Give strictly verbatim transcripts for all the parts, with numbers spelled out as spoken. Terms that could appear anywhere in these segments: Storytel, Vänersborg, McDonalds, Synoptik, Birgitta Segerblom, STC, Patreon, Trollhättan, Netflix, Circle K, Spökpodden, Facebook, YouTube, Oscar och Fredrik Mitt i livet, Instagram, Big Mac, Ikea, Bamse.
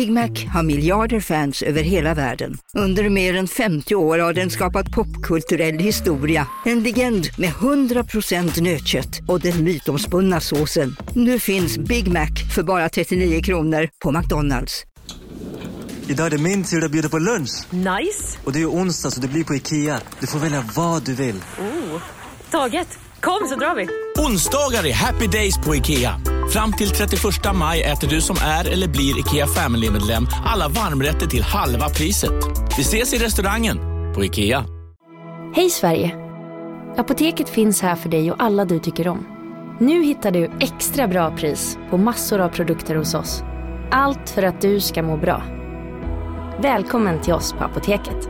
Big Mac har miljarder fans över hela världen. Under mer än femtio år har den skapat popkulturell historia. En legend med hundra procent nötkött och den mytomspunna såsen. Nu finns Big Mac för bara trettionio kronor på McDonalds. Idag är det min tur att bjuda på lunch. Nice. Och det är onsdag så det blir på Ikea. Du får välja vad du vill. Oh, taget. Kom så drar vi. Onsdagar är happy days på Ikea. Fram till trettioförsta maj äter du som är eller blir Ikea Family-medlem alla varmrätter till halva priset. Vi ses i restaurangen på Ikea. Hej Sverige. Apoteket finns här för dig och alla du tycker om. Nu hittar du extra bra pris på massor av produkter hos oss. Allt för att du ska må bra. Välkommen till oss på Apoteket.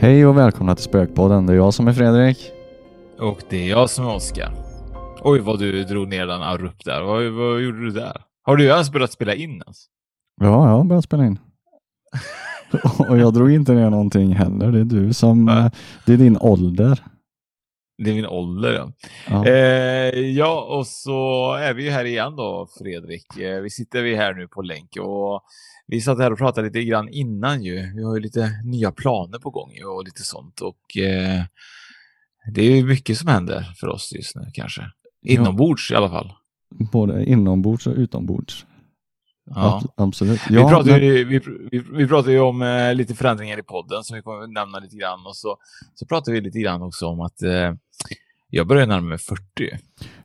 Hej och välkomna till Spökpodden. Det är jag som är Fredrik. Och det är jag som är Oscar. Oj vad du drog ner den arrup där. Vad, vad gjorde du där? Har du ens börjat spela in ens? Ja, jag har börjat spela in. Och jag drog inte ner någonting heller. Det är du som... Äh. Det är din ålder. Det är min ålder, ja. Ja. Eh, ja, och så är vi ju här igen då, Fredrik. Eh, vi sitter vi här nu på länk och vi satt här och pratade lite grann innan ju. Vi har ju lite nya planer på gång och lite sånt. Och eh, det är ju mycket som händer för oss just nu kanske. Inombords ja. I alla fall. Både inombords och utombords. Ja. Absolut. Ja, vi, pratar men... ju, vi, vi, vi pratar ju om eh, lite förändringar i podden som vi kommer att nämna lite grann. Och så, så pratar vi lite grann också om att eh, jag börjar närma mig fyrtio.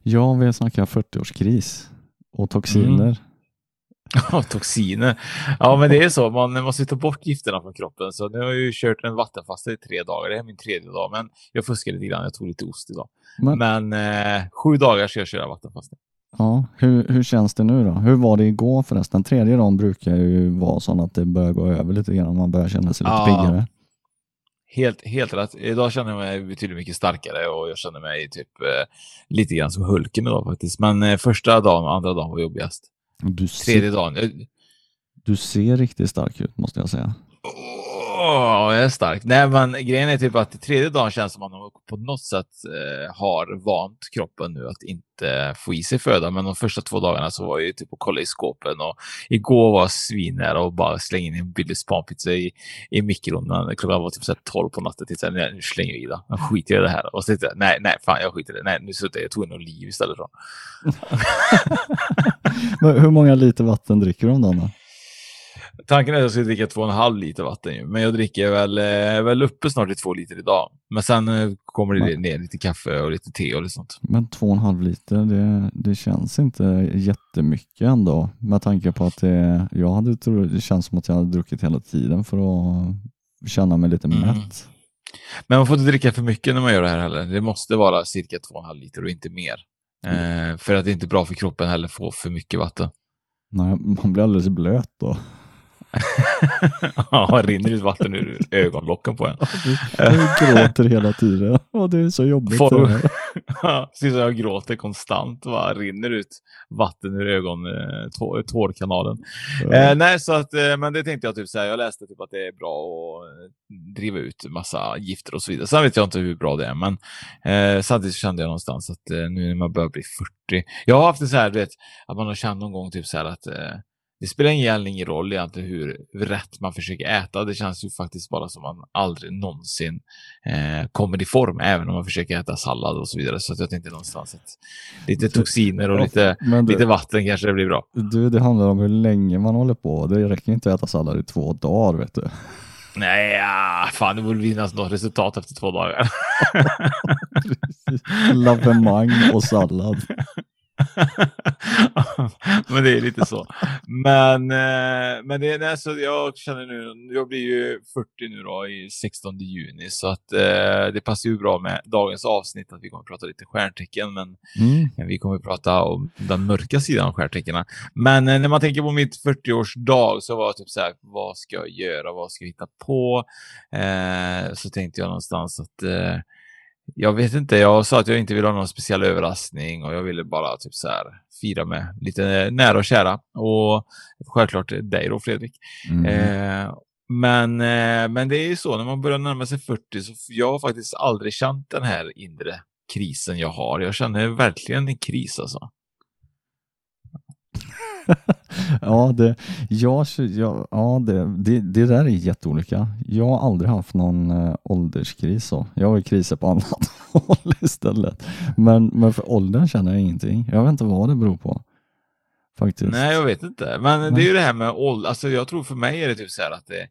Ja, vi snackar fyrtioårskris och toxiner. Mm. Ja, toxiner. Ja, men det är så. Man måste ta bort gifterna från kroppen. Så nu har jag ju kört en vattenfasta i tre dagar. Det är min tredje dag, men jag fuskade lite grann. Jag tog lite ost idag. Men, men eh, sju dagar ska jag köra vattenfasta. Ja, hur, hur känns det nu då? Hur var det igår förresten? Tredje dagen brukar ju vara sån att det börjar gå över lite grann. Man börjar känna sig ja, lite piggare. Helt, helt rätt. Idag känner jag mig betydligt mycket starkare och jag känner mig typ eh, lite grann som Hulken idag faktiskt. Men eh, första dagen och andra dagen var jobbigast. Du ser, tredje dagen. Jag... Du ser riktigt stark ut måste jag säga. Åh, oh, jag är stark. Nej, men grejen är typ att tredje dagen känns som att man på något sätt eh, har vant kroppen nu att inte få i sig föda. Men de första två dagarna så var jag ju typ att kolla i skåpen och igår var sviner och bara slänga in en billig spanpizza i, i mikron. Klockan var typ så här tolv på natten. Titta, nu slänger jag i det. Jag skiter i det här. Och så titta, nej, nej, fan jag skiter i det. Nej, nu slutar jag. Jag tog en oliv istället från. Hur många liter vatten dricker du om dagen då? Tanken är att jag ska dricka två och en halv liter vatten. Men jag dricker väl, väl uppe snart i två liter idag. Men sen kommer det ner lite kaffe och lite te och lite sånt. Men två och en halv liter, det, det känns inte jättemycket ändå. Med tanke på att det, jag hade tro, det känns som att jag hade druckit hela tiden för att känna mig lite mätt. Mm. Men man får inte dricka för mycket när man gör det här heller. Det måste vara cirka två och en halv liter och inte mer. Mm. Eh, för att det är inte bra för kroppen heller att få för mycket vatten. Nej, man blir alldeles blöt då. Ja, rinner ut vatten ur ögonlocken på en. Du gråter hela tiden. Ja, det är så jobbigt. Får... Ja, precis, jag gråter konstant. Va? Rinner ut vatten ur ögon tå- tårkanalen. Ja. Eh, nej, så att, men det tänkte jag typ så här. Jag läste typ att det är bra att driva ut massa gifter och så vidare. Sen vet jag inte hur bra det är, men eh, samtidigt kände jag någonstans att eh, nu när man börjar bli fyrtio. Jag har haft det så här, du vet, att man har känt någon gång typ så här att eh, det spelar ingen, ingen roll egentligen hur rätt man försöker äta. Det känns ju faktiskt bara som man aldrig någonsin eh, kommer i form. Även om man försöker äta sallad och så vidare. Så att jag tänkte någonstans att lite toxiner och lite, du, lite vatten kanske det blir bra. Du, det handlar om hur länge man håller på. Det räcker inte att äta sallad i två dagar, vet du. Nej, ja, fan, det borde vinnas något resultat efter två dagar. Lavemang och sallad. Men det är lite så. Men, men det är nä, så jag känner nu, jag blir ju fyrtio nu då i sextonde juni. Så att eh, det passar ju bra med dagens avsnitt att vi kommer att prata lite stjärntecken. Men mm. vi kommer att prata om den mörka sidan av stjärnteckena. Men eh, när man tänker på mitt fyrtioårsdag så var jag typ så här: vad ska jag göra? Vad ska jag hitta på? Eh, så tänkte jag någonstans att eh, jag vet inte, jag sa att jag inte ville ha någon speciell överraskning och jag ville bara typ så här fira med lite nära och kära och självklart dig då, Fredrik. Mm. Eh, men, eh, men det är ju så, när man börjar närma sig fyrtio så jag har faktiskt aldrig känt den här inre krisen jag har. Jag känner verkligen en kris alltså. ja, det, jag, ja det, det, det där är jätteolika. Jag har aldrig haft någon äh, ålderskris. Så. Jag har ju kriser på annat håll istället. Men, men för åldern känner jag ingenting. Jag vet inte vad det beror på. Faktiskt. Nej, jag vet inte. Men, men det är ju det här med ålder. Alltså, jag tror för mig är det typ så här att det,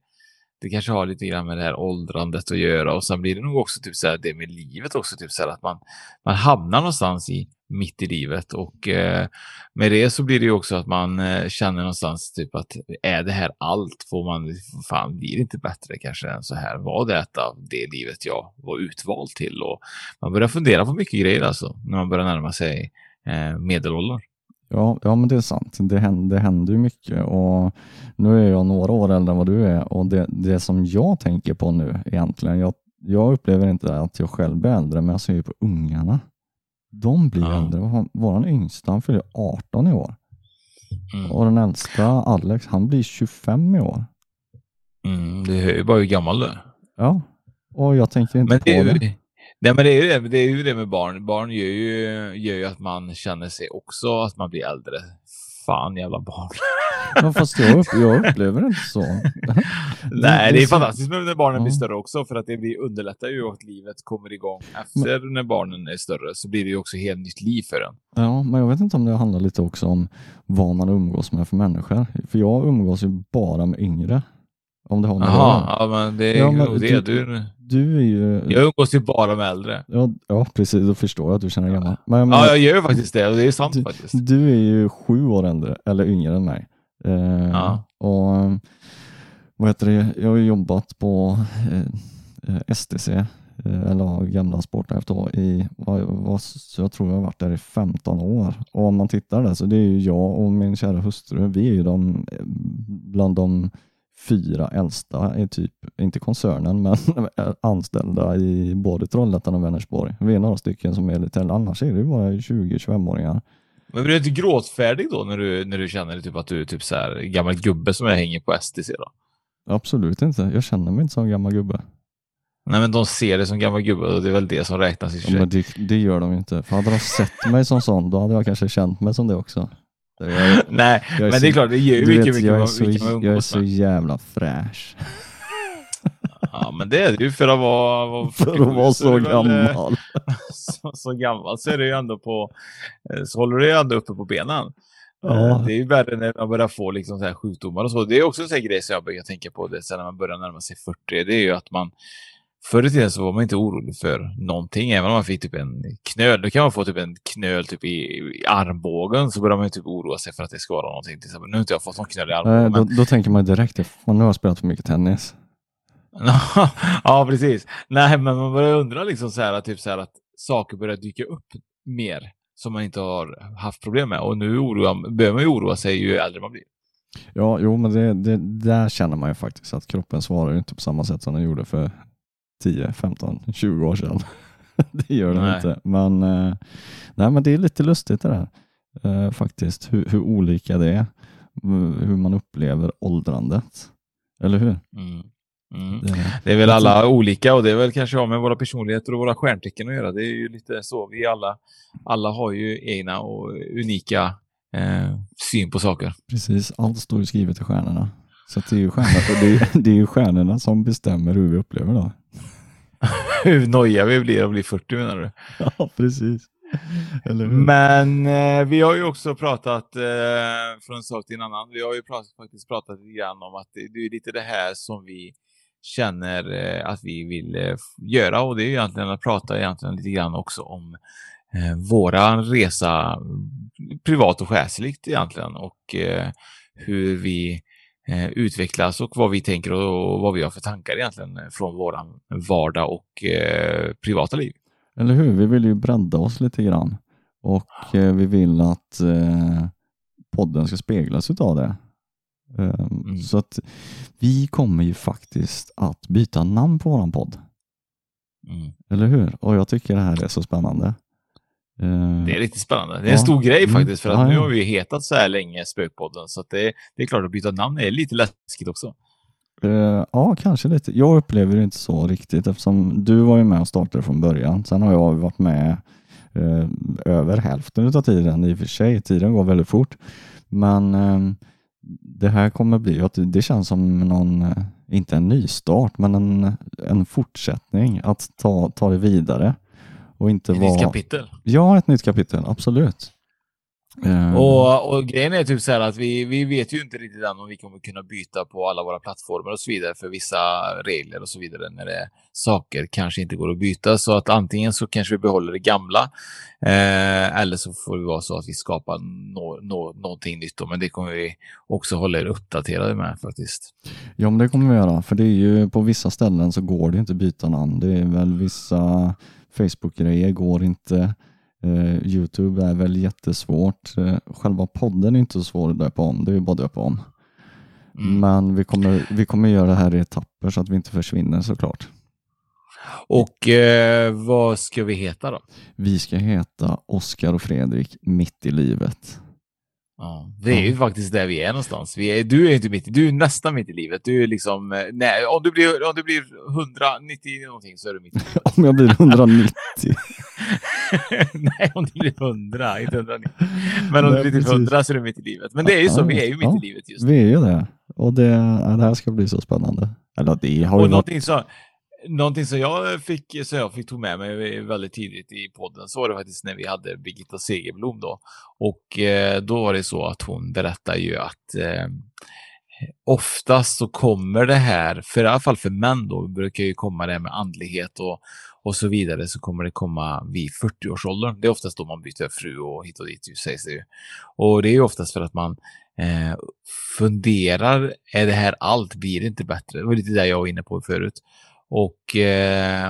det kanske har lite grann med det här åldrandet att göra. Och sen blir det nog också typ så här, det med livet också. Typ så här att man, man hamnar någonstans i mitt i livet och eh, med det så blir det ju också att man eh, känner någonstans typ att är det här allt, får man, fan blir det inte bättre kanske än så här, var det detta det livet jag var utvald till, och man börjar fundera på mycket grejer alltså när man börjar närma sig eh, medelåldern. Ja, ja men det är sant, det händer, det händer ju mycket och nu är jag några år äldre än vad du är och det, det som jag tänker på nu egentligen, jag, jag upplever inte att jag själv är äldre men jag ser ju på ungarna. De blir ja. äldre. Vår yngsta fyller arton i år. Mm. Och den äldsta, Alex, han blir tjugofem i år. Mm, det är ju bara hur gammal du är. Ja, och jag tänker inte men på det. Är, det. Nej, men det är ju det, det, är ju det med barn. Barn gör ju, gör ju att man känner sig också att man blir äldre. Fan, jävla barn. Ja, fast jag, upp, jag upplever det inte så. Det, nej, det är så fantastiskt när barnen ja. blir större också. För att det blir, underlättar ju att livet kommer igång. Efter men, när barnen är större så blir det ju också helt nytt liv för en. Ja, men jag vet inte om det handlar lite också om vad man umgås med för människor. För jag umgås ju bara med yngre. Om det har någon. Jaha, ja, men det är ja, men, det. Du, du, du är ju... Jag umgås ju bara med äldre. Ja, ja precis. Då förstår jag att du känner dig gammal. Men, men, ja, jag gör faktiskt det. Och det är sant du, faktiskt. Du är ju sju år äldre, eller yngre än mig. Uh, ja. Och vad heter det? Jag har ju jobbat på eh, S T C eh, eller gamla sportlivet då i vad, vad, så jag tror jag har varit där i femton år och om man tittar där så det är ju jag och min kära hustru, vi är ju de, bland de fyra äldsta i typ, inte koncernen men anställda i både Trollhättan och Vänersborg. Vi är några stycken som är lite äldre, annars är det ju bara tjugo till tjugofem-åringar. Men blir du inte gråtfärdig då när du, när du känner typ att du är typ så här gammal gubbe som jag hänger på S T C då? Absolut inte. Jag känner mig inte som gammal gubbe. Nej, men de ser det som gammal gubbe och det är väl det som räknas i sig. Ja, men det, det gör de ju inte. För hade de sett mig som sån, då hade jag kanske känt mig som det också. Jag, jag, Nej, jag men så, det är klart, det gör ju mycket, vet, mycket jag, är så, mycket jag, jag är så jävla fräsch. Ja, men det är ju för att vara, vara, för att vara så, så gammal. Så, så gammal så är det ju ändå på, så håller det ju ändå uppe på benen. Ja. Det är ju värre när man börjar få liksom så här sjukdomar och så. Det är också en sån här grej som jag börjar tänka på det sen när man börjar närma sig fyrtio. Det är ju att man förr i tiden så var man inte orolig för någonting. Även om man fick typ en knöl. Nu kan man få typ en knöl typ i, i armbågen. Så börjar man ju typ oroa sig för att det ska vara någonting. Nu har jag inte fått någon knöl i armbågen. Äh, då, men... då tänker man direkt att man har spelat för mycket tennis. Ja, precis. Nej, men man börjar undra liksom så här, typ så här att saker börjar dyka upp mer som man inte har haft problem med. Och nu oroar, börjar man ju oroa sig ju äldre man blir. Ja, jo, men det, det där känner man ju faktiskt att kroppen svarar ju inte på samma sätt som den gjorde för tio, femton, tjugo år sedan. Det gör den nej. inte. Men, nej, men det är lite lustigt det där. Faktiskt, hur, hur olika det är. Hur man upplever åldrandet. Eller hur? Mm. Mm. Det är väl alla olika och det är väl kanske har med våra personligheter och våra stjärntecken att göra. Det är ju lite så, vi alla alla har ju egna och unika eh, syn på saker. Precis, allt står ju skrivet i stjärnorna. Så det är ju stjärnorna, det är, det är ju stjärnorna som bestämmer hur vi upplever då. Hur nojiga vi blir om vi blir fyrtio menar du? Ja, precis. Eller men eh, vi har ju också pratat eh, från en sak till en annan. Vi har ju pratat, faktiskt pratat lite grann om att det, det är lite det här som vi känner eh, att vi vill eh, göra, och det är ju egentligen att prata egentligen lite grann också om eh, våran resa privat och själsligt egentligen, och eh, hur vi eh, utvecklas och vad vi tänker och, och vad vi har för tankar egentligen från våran vardag och eh, privata liv. Eller hur? Vi vill ju bredda oss lite grann och eh, vi vill att eh, podden ska speglas utav det. Mm. Så att vi kommer ju faktiskt att byta namn på våran podd. Mm. Eller hur? Och jag tycker det här är så spännande. Uh, det är riktigt spännande. Det är ja. en stor grej faktiskt. För att ja, ja. nu har vi hetat så här länge Spökpodden. Så att det, det är klart att byta namn är lite läskigt också. Uh, ja, kanske lite. Jag upplever det inte så riktigt. Eftersom du var ju med och startade från början. Sen har jag varit med uh, över hälften av tiden. I och för sig, tiden går väldigt fort. Men uh, det här kommer bli att det känns som någon... Inte en ny start, men en, en fortsättning att ta, ta det vidare. Och inte ett vara... nytt kapitel. Ja, ett nytt kapitel, absolut. Mm. Och, och grejen är typ så här att vi, vi vet ju inte riktigt än om vi kommer kunna byta på alla våra plattformar och så vidare för vissa regler och så vidare när det är saker kanske inte går att byta. Så att antingen så kanske vi behåller det gamla eh, eller så får det vara så att vi skapar no, no, någonting nytt då. Men det kommer vi också hålla er uppdaterade med faktiskt. Ja, men det kommer vi göra. För det är ju på vissa ställen så går det inte att byta namn. Det är väl vissa Facebook-grejer går inte... YouTube är väl jättesvårt. Själva podden är inte så svår att döpa om. Det är ju bara döpa om. Mm. Men vi kommer, vi kommer göra det här i etapper så att vi inte försvinner såklart. Och eh, vad ska vi heta då? Vi ska heta Oscar och Fredrik Mitt i livet. Ja, det är ju ja. faktiskt där vi är någonstans. Vi är, du är inte mitt, du är nästan mitt i livet. Du är liksom, nej, om du blir, om du blir hundranittio någonting så är du mitt i livet. Om jag blir hundranittio? Nej, om du blir hundra, inte hundranittio. Men om nej, du blir till hundra så är du mitt i livet. Men det är ju ja, så, vi är ju mitt ja, i livet just nu. Vi är ju det. Och det, det här ska bli så spännande. Eller det har och ju någonting varit... så... Någonting som jag fick så jag fick tog med mig väldigt tidigt i podden så var det faktiskt när vi hade Birgitta Segerblom då. Och eh, då var det så att hon berättade ju att eh, oftast så kommer det här, för i alla fall för män då, brukar ju komma det här med andlighet och, och så vidare, så kommer det komma vid fyrtioårsåldern. Det är oftast då man byter fru och hit och dit, ju, sägs det ju. Och det är ju oftast för att man eh, funderar, är det här allt, blir det inte bättre? Det var lite där jag var inne på förut. Och,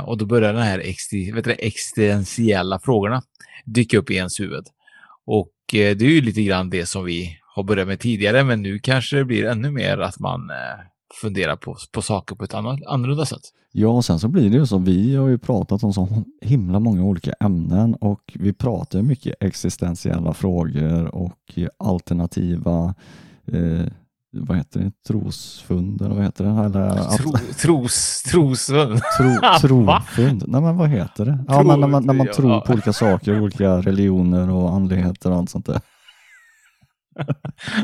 och då börjar den här exti, vet du, existentiella frågorna dyka upp i ens huvud. Och det är ju lite grann det som vi har börjat med tidigare, men nu kanske det blir ännu mer att man funderar på, på saker på ett annat, annorlunda sätt. Ja, och sen så blir det ju så. Vi har ju pratat om så himla många olika ämnen och vi pratar ju mycket existentiella frågor och alternativa... Eh, vad heter det? Trosfund eller vad heter det? Eller, tro, tros, trosfund. Tro, trofund. Nej, men vad heter det? Ja, tro, men när man, när man ja, tror ja. på olika saker, olika religioner och andligheter och allt sånt där.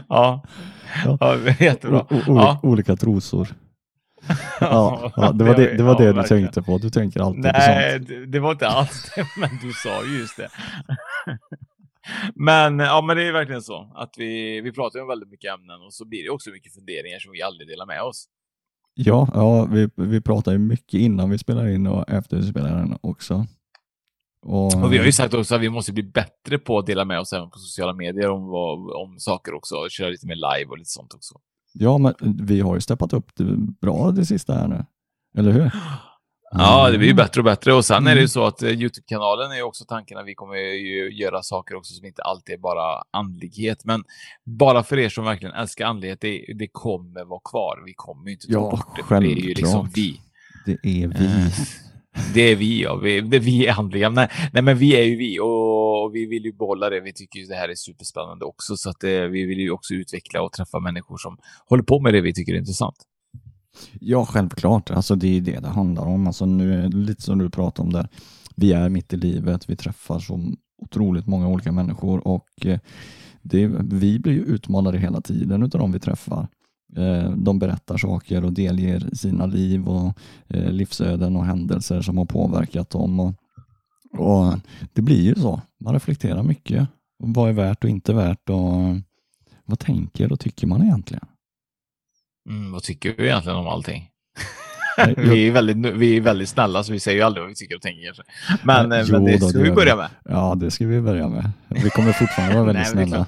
Ja, ja jättebra. O, o, ja. Olika trosor. Ja, ja, det var det, det, var det ja, du tänkte på. Du tänker alltid Nej, på sånt. Nej, det var inte allt det, men du sa ju just det. Men, ja, men det är verkligen så att vi, vi pratar om väldigt mycket ämnen och så blir det också mycket funderingar som vi aldrig delar med oss. Ja, ja vi, vi pratar ju mycket innan vi spelar in och efter vi spelar in också. Och, och vi har ju sagt också att vi måste bli bättre på att dela med oss även på sociala medier om, om saker också. Och köra lite mer live och lite sånt också. Ja, men vi har ju steppat upp det bra det sista här nu. Eller hur? Mm. Ja, det blir ju bättre och bättre. Och sen mm. är det ju så att YouTube-kanalen är ju också tanken att vi kommer ju göra saker också som inte alltid är bara andlighet. Men bara för er som verkligen älskar andlighet, det, det kommer vara kvar. Vi kommer ju inte ta ja, bort det. Självklart. Det är ju liksom vi. Det är vi. Mm. Det är vi, ja. Vi, det, vi är andliga. Nej, nej, men vi är ju vi. Och vi vill ju behålla det. Vi tycker ju det här är superspännande också. Så att det, vi vill ju också utveckla och träffa människor som håller på med det vi tycker är intressant. Ja, självklart. Alltså det är det det handlar om. Alltså nu, lite som du pratar om där. Vi är mitt i livet. Vi träffar så otroligt många olika människor och det, vi blir ju utmanade hela tiden utav dem vi träffar. De berättar saker och delger sina liv och livsöden och händelser som har påverkat dem. Och, och det blir ju så. Man reflekterar mycket. Vad är värt och inte värt och vad tänker och tycker man egentligen? Mm, vad tycker vi egentligen om allting? Nej, jag... vi, är väldigt, vi är väldigt snälla så vi säger ju aldrig vad vi tycker och tänker. Men, men, jo, men det då, ska det vi börja med. Ja, det ska vi börja med. Vi kommer fortfarande vara väldigt Nej, snälla.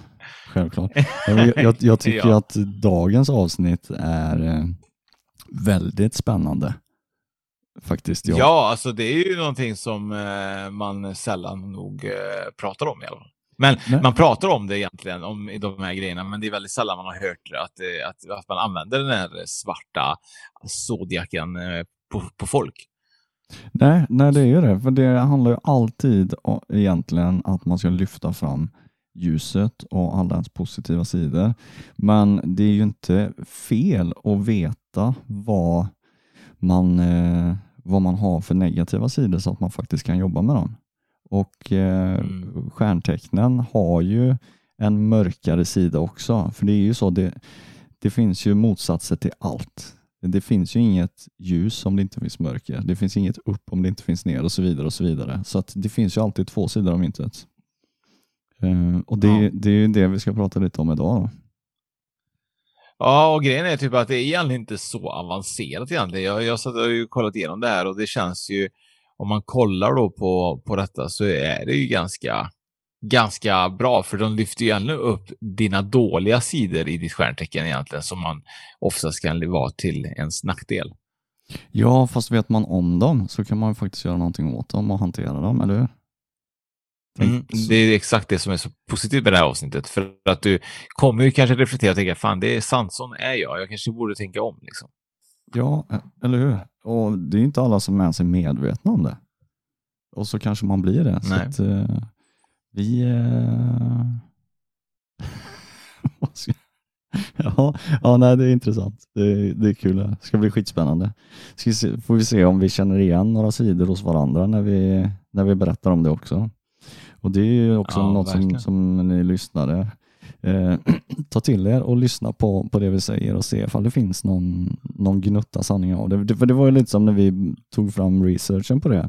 Självklart. Jag, jag, jag tycker ja. att dagens avsnitt är väldigt spännande. Faktiskt. Jag. Ja, alltså det är ju någonting som man sällan nog pratar om i alla fall. Men Nej. man pratar om det egentligen, om de här grejerna, men det är väldigt sällan man har hört det, att, att, att man använder den här svarta zodiaken på, på folk. Nej, nej, det är ju det. För det handlar ju alltid om, egentligen, att man ska lyfta fram ljuset och alla ens positiva sidor. Men det är ju inte fel att veta vad man, eh, vad man har för negativa sidor så att man faktiskt kan jobba med dem. Och eh, stjärntecknen har ju en mörkare sida också. För det är ju så, det, det finns ju motsatser till allt. Det finns ju inget ljus om det inte finns mörker. Det finns inget upp om det inte finns ner och så vidare och så vidare. Så att det finns ju alltid två sidor av myntet. Uh, och det, ja. det är ju det vi ska prata lite om idag då. Ja, och grejen är typ att det är egentligen inte så avancerat egentligen. Jag, jag satt och ju kollat igenom det här och det känns ju, om man kollar då på, på detta så är det ju ganska, ganska bra. För de lyfter ju ändå upp dina dåliga sidor i ditt stjärntecken egentligen, som man oftast kan vara till ens nackdel. Ja, fast vet man om dem så kan man faktiskt göra någonting åt dem och hantera dem, eller hur? Mm, det är exakt det som är så positivt med det här avsnittet. För att du kommer ju kanske reflektera och tänka, fan, det är sant, sån är jag. Jag kanske borde tänka om liksom. Ja, eller hur? Och det är inte alla som ens är medvetna om det. Och så kanske man blir det. Nej. Så att, uh, vi... Uh... ja, ja, nej, det är intressant. Det, det är kul. Det ska bli skitspännande. Ska vi se, får vi se om vi känner igen några sidor hos varandra när vi, när vi berättar om det också. Och det är ju också ja, något som, som ni lyssnare eh, ta till er och lyssna på, på det vi säger och se ifall det finns någon, någon gnutta sanning av det. För det var ju lite som när vi tog fram researchen på det.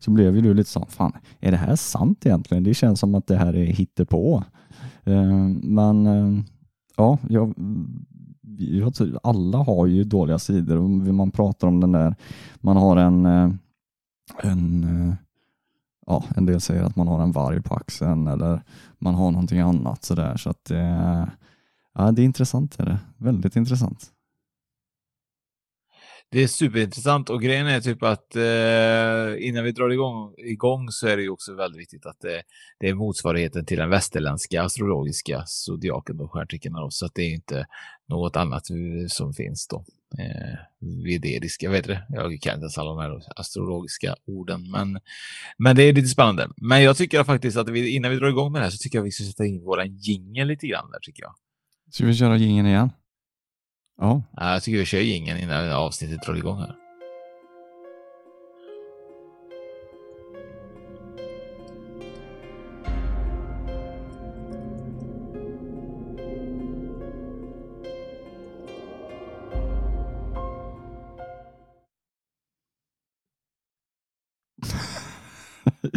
Så blev ju du lite så, fan, är det här sant egentligen? Det känns som att det här är hittepå. Eh, men eh, ja, jag, jag, alla har ju dåliga sidor. Och man pratar om den där, man har en... en Ja, en del säger att man har en varg på axeln eller man har någonting annat sådär. Så att eh, ja, det är intressant, är det. Väldigt intressant. Det är superintressant, och grejen är typ att eh, innan vi drar igång, igång så är det ju också väldigt viktigt att eh, det är motsvarigheten till den västerländska astrologiska zodiaken och stjärntecknen då, så att det är inte något annat som finns då. Eh, vederiska, vet du, jag kan inte ens alla de här astrologiska orden, men, men det är lite spännande. Men jag tycker faktiskt att vi, innan vi drar igång med det här, så tycker jag vi ska sätta in våran jingle lite grann där, tycker jag. Ska vi köra jingeln igen? Ja. ja Jag tycker vi kör jingeln innan avsnittet drar igång här.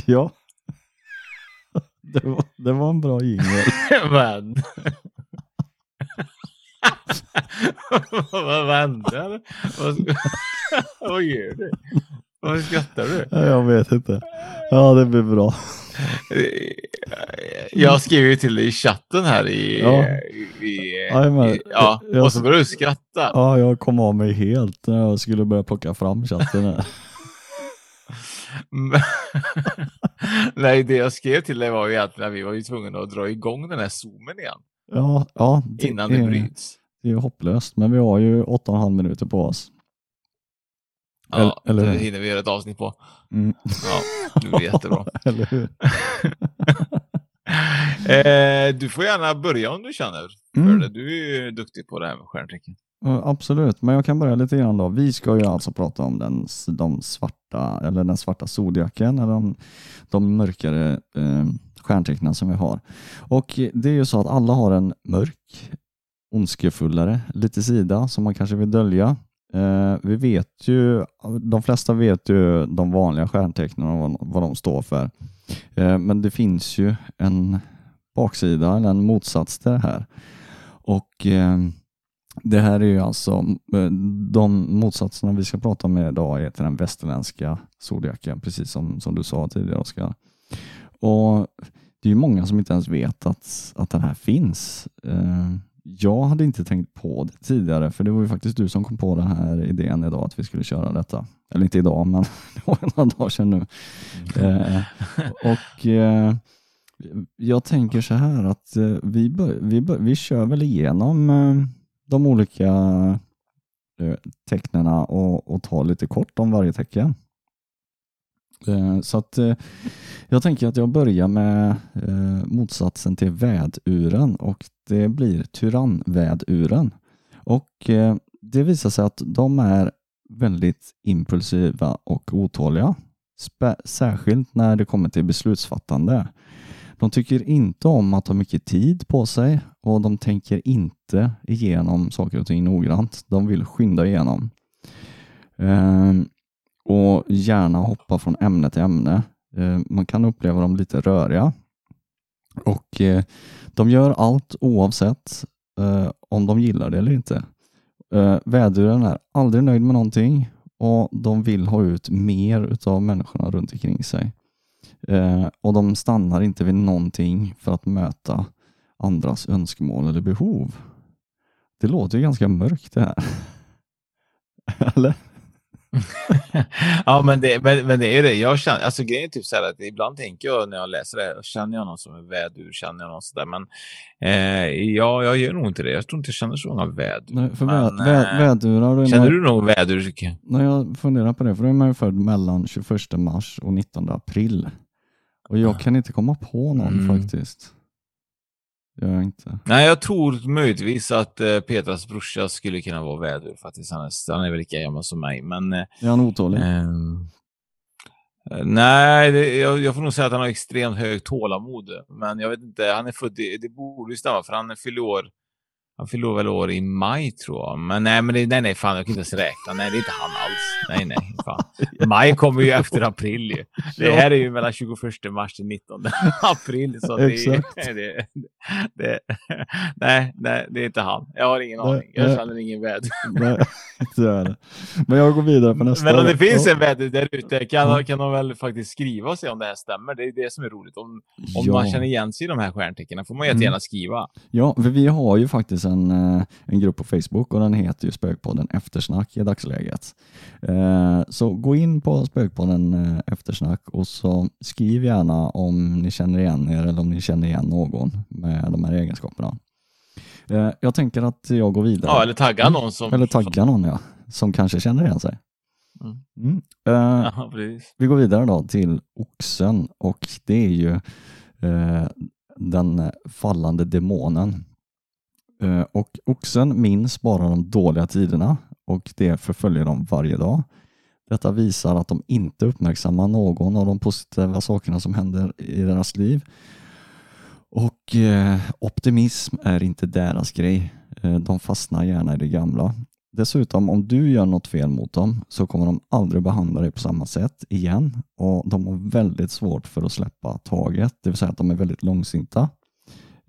Ja, det var, det var en bra jingle. Men vad vänder? Vad gör du? Vad skrattar du? Jag vet inte. Ja, det blir bra. Jag skriver ju till dig i chatten här i... Ja, i, i, ja, i, ja. Jag, och så började du skratta. Ja, jag kom av mig helt när jag skulle börja plocka fram chatten här. Nej, det jag skrev till dig var ju att vi var ju tvungna att dra igång den här zoomen igen. Ja, ja det innan är, det bryts. Det är ju hopplöst, men vi har ju åtta och en halv minuter på oss. Ja, eller, eller... det hinner vi göra ett avsnitt på. Mm. Ja, det blir jättebra. Eller hur? eh, du får gärna börja om du känner. Mm. För du är ju duktig på det här med stjärntecken. Absolut, men jag kan börja lite grann då. Vi ska ju alltså prata om den, de svarta, eller den svarta zodiaken, eller de, de mörkare eh, stjärntecknen som vi har. Och det är ju så att alla har en mörk, ondskefullare, lite sida som man kanske vill dölja. Eh, vi vet ju, de flesta vet ju de vanliga stjärntecknen och vad, vad de står för. Eh, men det finns ju en baksida, eller en motsats till det här. Och... Eh, det här är ju alltså, de motsatserna vi ska prata om idag är till den västerländska zodiaken, precis som, som du sa tidigare, Oskar. Och det är ju många som inte ens vet att, att den här finns. Jag hade inte tänkt på det tidigare, för det var ju faktiskt du som kom på den här idén idag att vi skulle köra detta. Eller inte idag, men det var några dagar sedan nu. Mm. Och... jag tänker så här att vi, bör, vi, bör, vi kör väl igenom... de olika tecknena och, och ta lite kort om varje tecken. Eh, så att eh, jag tänker att jag börjar med eh, motsatsen till väduren, och det blir tyrannväduren. Och eh, det visar sig att de är väldigt impulsiva och otåliga. Spä- särskilt när det kommer till beslutsfattande. De tycker inte om att ha mycket tid på sig, och de tänker inte igenom saker och ting noggrant. De vill skynda igenom. Ehm, och gärna hoppa från ämne till ämne. Ehm, man kan uppleva dem lite röriga. Och eh, de gör allt oavsett eh, om de gillar det eller inte. Ehm, väduren är aldrig nöjd med någonting, och de vill ha ut mer av människorna runt omkring sig. Eh, och de stannar inte vid någonting för att möta andras önskemål eller behov. Det låter ju ganska mörkt det här. Eller? Ja, men det, men, men det är ju det. Jag känner, alltså grejen är typ så här att ibland tänker jag när jag läser det, känner jag någon som är vädur, känner jag någon sådär, men eh, ja, jag gör nog inte det. Jag tror inte jag känner så många vädur. Nej, för men, vä- vä- vädurar, känner du någon vädur? Tycker jag? Nej, jag funderar på det, för då är man ju född mellan tjugoförsta mars och nittonde april. Och jag kan inte komma på någon mm. faktiskt. Jag inte. Nej, jag tror möjligtvis att eh, Petras brorsa skulle kunna vara vädur, faktiskt. Han är, han är väl lika gammal som mig, men... Eh, är han otålig? Eh, nej, det, jag, jag får nog säga att han har extremt hög tålamod. Men jag vet inte, han är född... Det, det borde ju stämma, för han fyller år... Han fyller väl år i maj, tror jag. Men nej, men det, nej, nej, fan, jag kan inte ens räkna. Nej, det är inte han alls. Nej, nej, fan. Maj kommer ju efter april ju. Det här är ju mellan tjugoförsta mars till nittonde april. Så det är... Det, det, nej, nej, det är inte han. Jag har ingen aning. Jag känner ingen väder. Nej, det är det. Men jag går vidare på nästa. Men om det finns en väder där ute kan, kan de väl faktiskt skriva och se om det här stämmer. Det är det som är roligt. Om, om ja. man känner igen sig i de här stjärntecknen får man jättegärna mm. skriva. Ja, för vi har ju faktiskt En, en grupp på Facebook, och den heter ju Spökpodden Eftersnack i dagsläget. Eh, så gå in på Spökpodden Eftersnack, och så skriv gärna om ni känner igen er eller om ni känner igen någon med de här egenskaperna. Eh, jag tänker att jag går vidare. Ja, eller tagga någon som... Eller tagga någon, ja. Som kanske känner igen sig. Mm. Mm. Eh, ja, vi går vidare då till oxen, och det är ju eh, den fallande demonen. Och oxen minns bara de dåliga tiderna, och det förföljer dem varje dag. Detta visar att de inte uppmärksammar någon av de positiva sakerna som händer i deras liv. Och eh, optimism är inte deras grej. Eh, de fastnar gärna i det gamla. Dessutom, om du gör något fel mot dem så kommer de aldrig behandla dig på samma sätt igen. Och de har väldigt svårt för att släppa taget. Det vill säga att de är väldigt långsinta.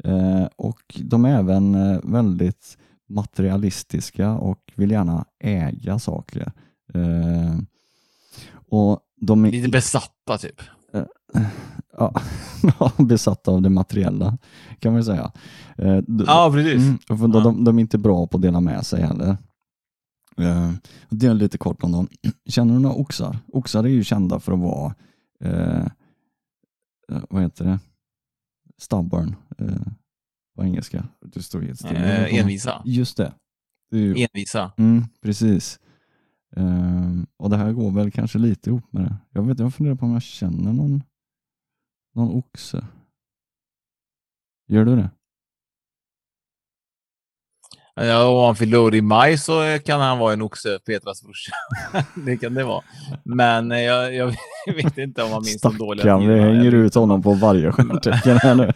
Eh, och de är även eh, väldigt materialistiska och vill gärna äga saker. Eh, och de är lite besatta typ. Eh, ja, besatta av det materiella kan man säga. Eh, de, ja, precis. Mm, för de, de, de är inte bra på att dela med sig heller. Eh, det är lite kort om dem. Känner du några oxar? Oxar är ju kända för att vara eh, vad heter det? Stubborn eh, på engelska. Det står helt still. Eh, envisa. Just det. det ju... Envisa. Mm, precis. Eh, och det här går väl kanske lite ihop med det. Jag vet inte, jag funderar på om jag känner någon någon oxe. Gör du det? Ja, om han fyller år i maj så kan han vara en oxe, Petras brorsa. Det kan det vara. Men jag, jag vet inte om han minns de dåliga. Stackarn, vi hänger ut honom på varje stjärntecken här nu.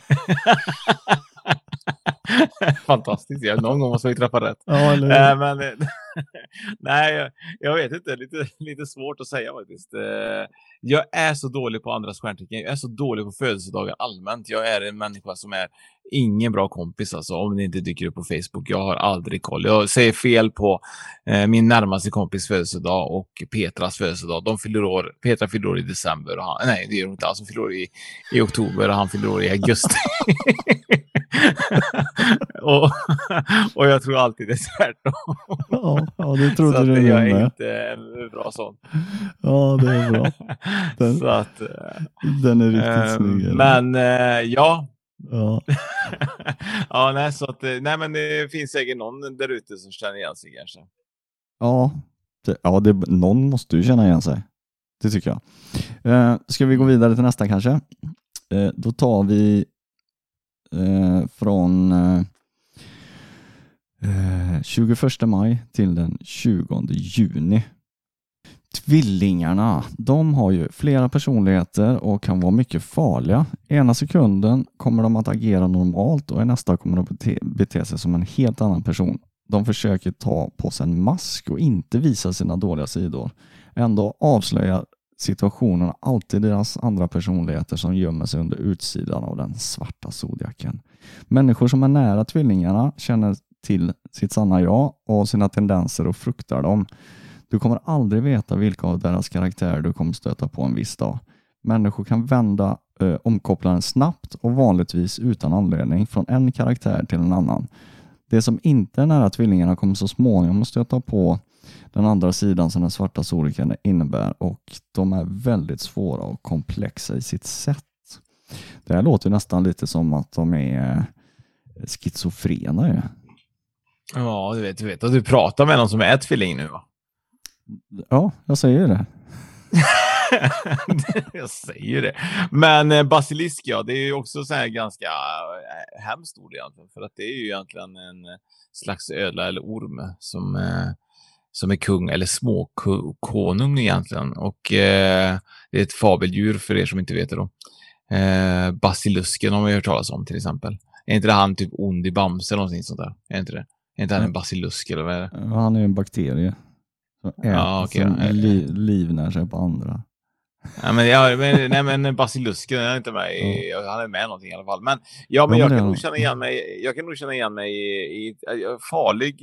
Fantastiskt, jag någon gång måste vi träffa rätt. Ja, äh, men, nej, jag, jag vet inte, lite, lite svårt att säga faktiskt. Jag är så dålig på andras stjärntecken. Jag är så dålig på födelsedagar allmänt. Jag är en människa som är ingen bra kompis, alltså, om ni inte dyker upp på Facebook. Jag har aldrig koll. Jag säger fel på eh, min närmaste kompis födelsedag och Petras födelsedag. De fyller år, Petra fyller år i december och han, nej, det gör de inte alls. Han fyller år i, i oktober och han fyller år i augusti. och, och jag tror alltid det är tvärtom. Ja, ja, det trodde så du att jag är inte en bra sån. Ja, det är bra. Den, så att, den är riktigt äh, snygg. Men äh, ja, ja. Ja, nej, så att, nej, men det finns säkert någon där ute som känner igen sig kanske. Ja, det, ja det, någon måste ju känna igen sig. Det tycker jag. Eh, ska vi gå vidare till nästa kanske? Eh, då tar vi eh, från eh, tjugoförsta maj till den tjugonde juni. Tvillingarna, de har ju flera personligheter och kan vara mycket farliga. Ena sekunden kommer de att agera normalt och i nästa kommer de att bete, bete sig som en helt annan person. De försöker ta på sig en mask och inte visa sina dåliga sidor. Ändå avslöjar situationen alltid deras andra personligheter som gömmer sig under utsidan av den svarta zodiaken. Människor som är nära tvillingarna känner till sitt sanna jag och sina tendenser och fruktar dem. Du kommer aldrig veta vilka av deras karaktärer du kommer stöta på en viss dag. Människor kan vända eh, omkopplaren snabbt och vanligtvis utan anledning från en karaktär till en annan. Det som inte är nära tvillingarna kommer så småningom att stöta på den andra sidan som den svarta zodiaken innebär, och de är väldigt svåra och komplexa i sitt sätt. Det här låter nästan lite som att de är schizofrena ju. Ja, du vet, du vet att du pratar med någon som är tvilling nu va? Ja, jag säger det. Jag säger det. Men basilisk, ja, det är ju också så här ganska hemskt ord egentligen. För att det är ju egentligen en slags ödla eller orm som, som är kung eller småkonung egentligen. Och eh, det är ett fabeldjur för er som inte vet det då. Eh, basilusken har man ju hört talas om till exempel. Är inte det han typ ond i Bamse eller någonting sånt där? Är inte det? Är inte han en basilisk eller vad är det? Han är ju en bakterie. Ja, okej. Okay. Li- livnär sig på andra. Ja, men, ja, men, nej, men basilusken är inte med i, mm. Han är med någonting i alla fall. Men, ja, men ja, jag, men kan nog känna igen mig, jag kan nog känna igen mig i, i farlig,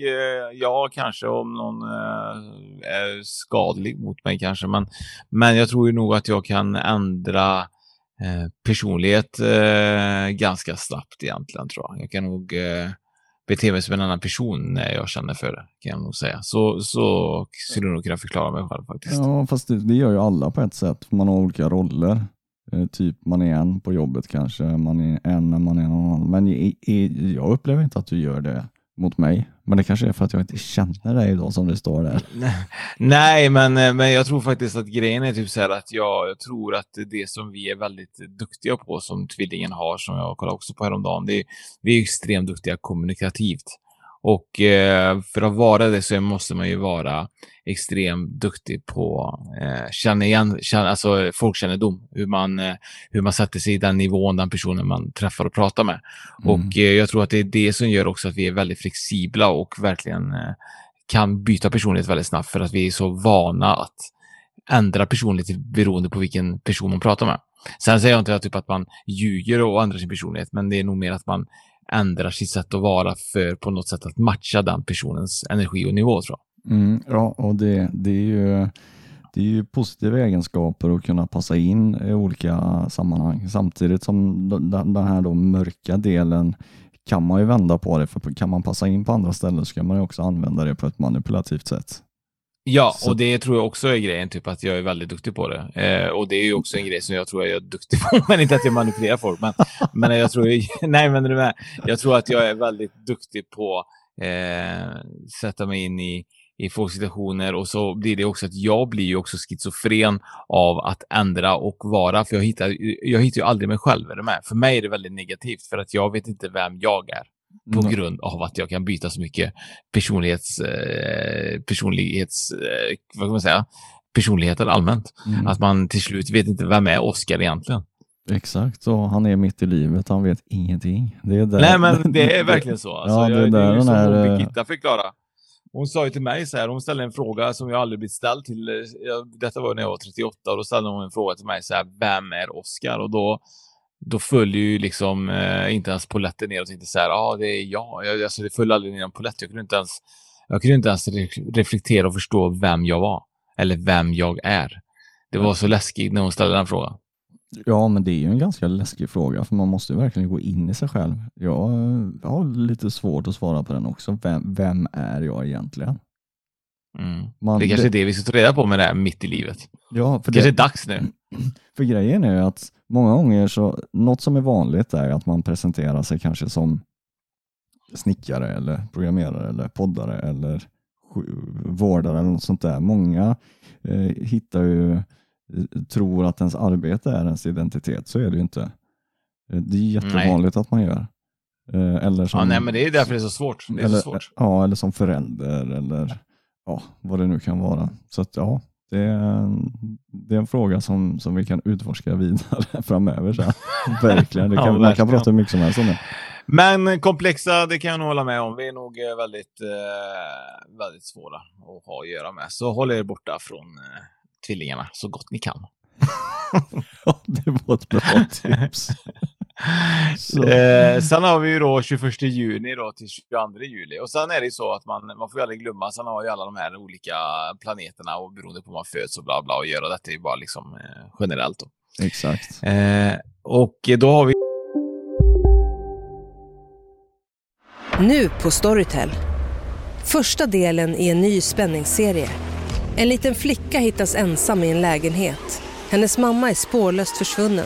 ja kanske om någon äh, är skadlig mot mig kanske. Men, men jag tror ju nog att jag kan ändra äh, personlighet äh, ganska snabbt egentligen tror jag. Jag kan nog... Äh, bete mig som en annan person när jag känner för det, kan jag nog säga. Så, så skulle du nog kunna förklara mig själv faktiskt. Ja, fast det, det gör ju alla på ett sätt. För man har olika roller. Eh, typ man är en på jobbet kanske. Man är en när man är någon annan. Men i, i, jag upplever inte att du gör det mot mig. Men det kanske är för att jag inte känner dig idag som det står där. Nej, men, men jag tror faktiskt att grejen är typ så här att jag, jag tror att det som vi är väldigt duktiga på som tvillingen har, som jag kollar också på häromdagen, det är, vi är extremt duktiga kommunikativt. Och eh, för att vara det så måste man ju vara extremt duktig på eh, känna igen, känna, alltså folkkännedom. Hur man, eh, hur man sätter sig i den nivån, den personen man träffar och pratar med. Mm. Och eh, jag tror att det är det som gör också att vi är väldigt flexibla och verkligen eh, kan byta personlighet väldigt snabbt. För att vi är så vana att ändra personlighet beroende på vilken person man pratar med. Sen säger jag inte typ att man ljuger och ändrar sin personlighet, men det är nog mer att man ändrar sitt sätt att vara för på något sätt att matcha den personens energi och nivå tror jag. Mm, ja, och det, det, är ju, det är ju positiva egenskaper att kunna passa in i olika sammanhang. Samtidigt som den här då mörka delen kan man ju vända på det, för kan man passa in på andra ställen så kan man ju också använda det på ett manipulativt sätt. Ja, så. Och det tror jag också är grejen, typ att jag är väldigt duktig på det. Eh, och det är ju också en grej som jag tror jag är duktig på, men inte att jag manipulerar folk. Men, men jag tror jag, nej, men det är, jag tror att jag är väldigt duktig på eh, sätta mig in i, i folks situationer. Och så blir det också att jag blir ju också schizofren av att ändra och vara. För jag hittar, jag hittar ju aldrig mig själv, är det med? För mig är det väldigt negativt, för att jag vet inte vem jag är. På mm. grund av att jag kan byta så mycket personlighets, eh, personlighets, eh, vad kan man säga, personligheter allmänt. Mm. Att man till slut vet inte vem är Oscar egentligen. Exakt, och han är mitt i livet, han vet ingenting. Det är där. Nej, men det är verkligen så. Alltså, ja, det, jag, det är ju som är... Birgitta förklara. Hon sa ju till mig så här, hon ställde en fråga som jag aldrig blivit ställd till, jag, detta var när jag var trettioåtta, och då ställde hon en fråga till mig så här, vem är Oscar? Och då Då följer ju liksom eh, inte ens poletten ner och inte så här, ja ah, det är jag. jag alltså, det följde aldrig ner en polett. Jag kunde inte ens, jag kunde inte ens re- reflektera och förstå vem jag var. Eller vem jag är. Det var så läskigt när hon ställde den frågan. Ja, men det är ju en ganska läskig fråga. För man måste verkligen gå in i sig själv. Jag, jag har lite svårt att svara på den också. Vem, vem är jag egentligen? Mm. Man, det kanske är det vi ska ta reda på med det här mitt i livet. Ja, för det kanske är dags nu. För grejen är ju att många gånger så, något som är vanligt är att man presenterar sig kanske som snickare eller programmerare eller poddare eller vårdare eller något sånt där. Många eh, hittar ju tror att ens arbete är ens identitet, så är det ju inte. Det är jättevanligt nej. Att man gör. Eller som, ja, nej, men det är därför det är så svårt. Det är eller, så svårt. Ja, eller som förälder eller ja, vad det nu kan vara. Så att ja, det är en, det är en fråga som, som vi kan utforska vidare framöver. Så. Verkligen, det kan, ja, verkligen. Man kan prata mycket som helst om det. Men komplexa, det kan jag nog hålla med om. Vi är nog väldigt, eh, väldigt svåra att ha att göra med. Så håll er borta från eh, tvillingarna så gott ni kan. Ja, det var ett bra tips. eh, sen har vi ju då tjugoförsta juni då till tjugoandra juli. Och sen är det ju så att man, man får ju aldrig glömma. Sen har ju alla de här olika planeterna och beroende på hur man föds och bla bla och göra. Detta är ju bara liksom eh, generellt då. Exakt. Eh, och då har vi nu på Storytel första delen i en ny spänningsserie. En liten flicka hittas ensam i en lägenhet. Hennes mamma är spårlöst försvunnen.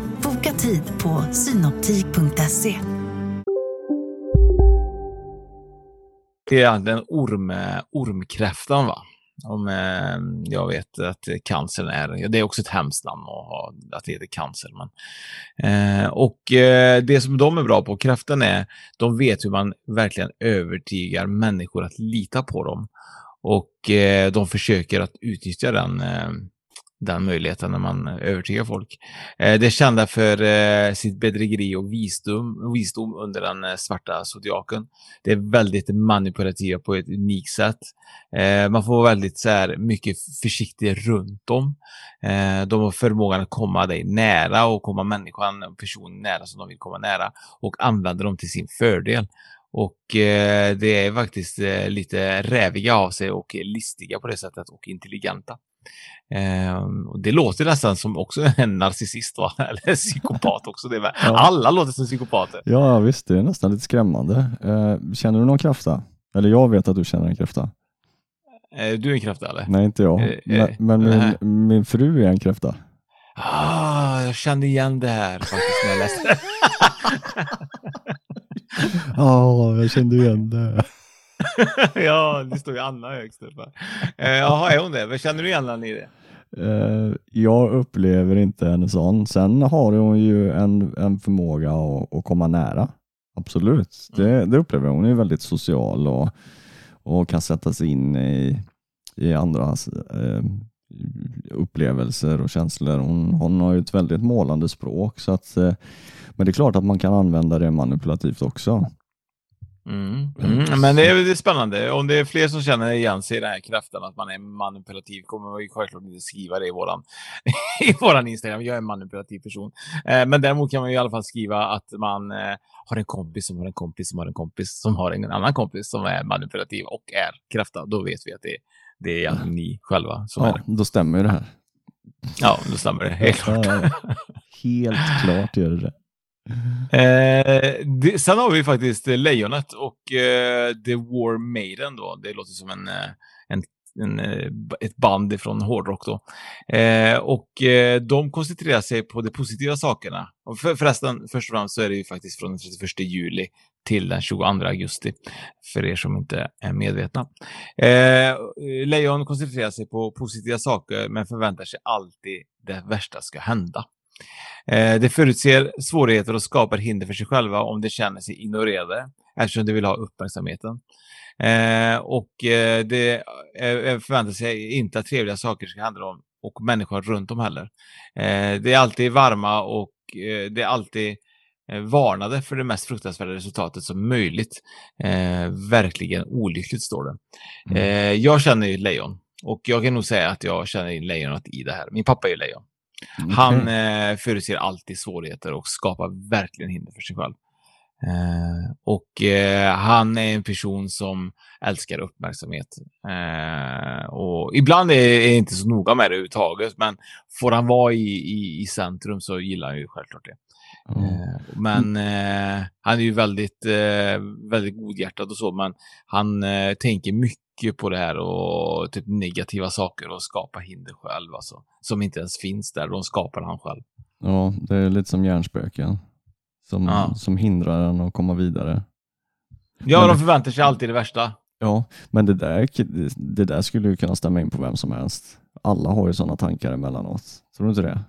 Boka tid på synoptik punkt se. Det är den orm, ormkräftan va? Om, eh, jag vet att cancern är, det är också ett hemskt namn att, att det heter cancer. Men, eh, och eh, det som de är bra på, kräftan är, de vet hur man verkligen övertygar människor att lita på dem. Och eh, de försöker att utnyttja den eh, den möjligheten när man övertygar folk. Eh, det är kända för eh, sitt bedrägeri och visdom, visdom under den eh, svarta zodiaken. Det är väldigt manipulativt på ett unikt sätt. Eh, man får väldigt så här, mycket försiktig runt dem. Eh, de har förmågan att komma dig nära och komma människan och personen nära som de vill komma nära och använda dem till sin fördel. Och eh, det är faktiskt eh, lite räviga av sig och listiga på det sättet och intelligenta. Eh, det låter nästan som också en narcissist va? Eller psykopat också det var. Ja. Alla låter som psykopater. Ja visst, det är nästan lite skrämmande. eh, Känner du någon kräfta? Eller jag vet att du känner en kräfta. eh, Du är en kräfta eller? Nej inte jag, eh, eh, men min, min fru är en kräfta. Ah, jag kände igen det här faktiskt när jag läste. Ja, oh, jag kände igen det. Ja, det står ju Anna högst upp här. Eh, jaha, är hon det? Vad känner du igen Anna i det? Eh, jag upplever inte en sån. Sen har hon ju en, en förmåga att, att komma nära. Absolut, det, det upplever jag. Hon är väldigt social och, och kan sätta sig in i, i andras eh, upplevelser och känslor. Hon, hon har ju ett väldigt målande språk. Så att, eh, men det är klart att man kan använda det manipulativt också. Mm. Mm. Men det är, det är spännande. Om det är fler som känner igen sig i den här kraften att man är manipulativ, kommer vi självklart inte skriva det i våran, i våran Instagram. Jag är en manipulativ person. eh, Men däremot kan man ju i alla fall skriva att man eh, har en kompis som har en kompis som har en kompis som har en annan kompis som är manipulativ och är kraftad. Då vet vi att det, det är ni själva som ja, är. Då stämmer ju det här. Ja, då stämmer det. Helt klart. Helt klart gör det. Eh, det, sen har vi faktiskt Lejonet och eh, The War Maiden då. Det låter som en, en, en, ett band från hårdrock då. eh, Och eh, de koncentrerar sig på de positiva sakerna. Och för, förresten, först och främst så är det ju faktiskt från den trettioförsta juli till den tjugoandra augusti, för er som inte är medvetna. eh, Lejon koncentrerar sig på positiva saker men förväntar sig alltid det värsta ska hända. Eh, det förutser svårigheter och skapar hinder för sig själva om de känner sig ignorerade eftersom de vill ha uppmärksamheten. Eh, och eh, det eh, förväntar sig inte att trevliga saker ska handla om och människor runt om heller. Eh, det är alltid varma och eh, det är alltid varnade för det mest fruktansvärda resultatet som möjligt. Eh, verkligen olyckligt står det. Eh, jag känner ju lejon. Och jag kan nog säga att jag känner lejonet i det här. Min pappa är ju lejon. Mm. Han eh, förutser alltid svårigheter och skapar verkligen hinder för sig själv. Eh, och eh, han är en person som älskar uppmärksamhet. Eh, och ibland är jag inte så noga med det överhuvudtaget. Men får han vara i, i, i centrum så gillar han ju självklart det. Mm. Men eh, han är ju väldigt, eh, väldigt godhjärtad och så. Men han eh, tänker mycket på det här och typ negativa saker och skapar hinder själv alltså, som inte ens finns där. De skapar han själv. Ja, det är lite som hjärnspöken som, ja. som hindrar han att komma vidare. Ja, men de förväntar sig alltid det värsta. Ja, men det där, det där skulle ju kunna stämma in på vem som helst. Alla har ju sådana tankar emellanåt. Tror du inte det?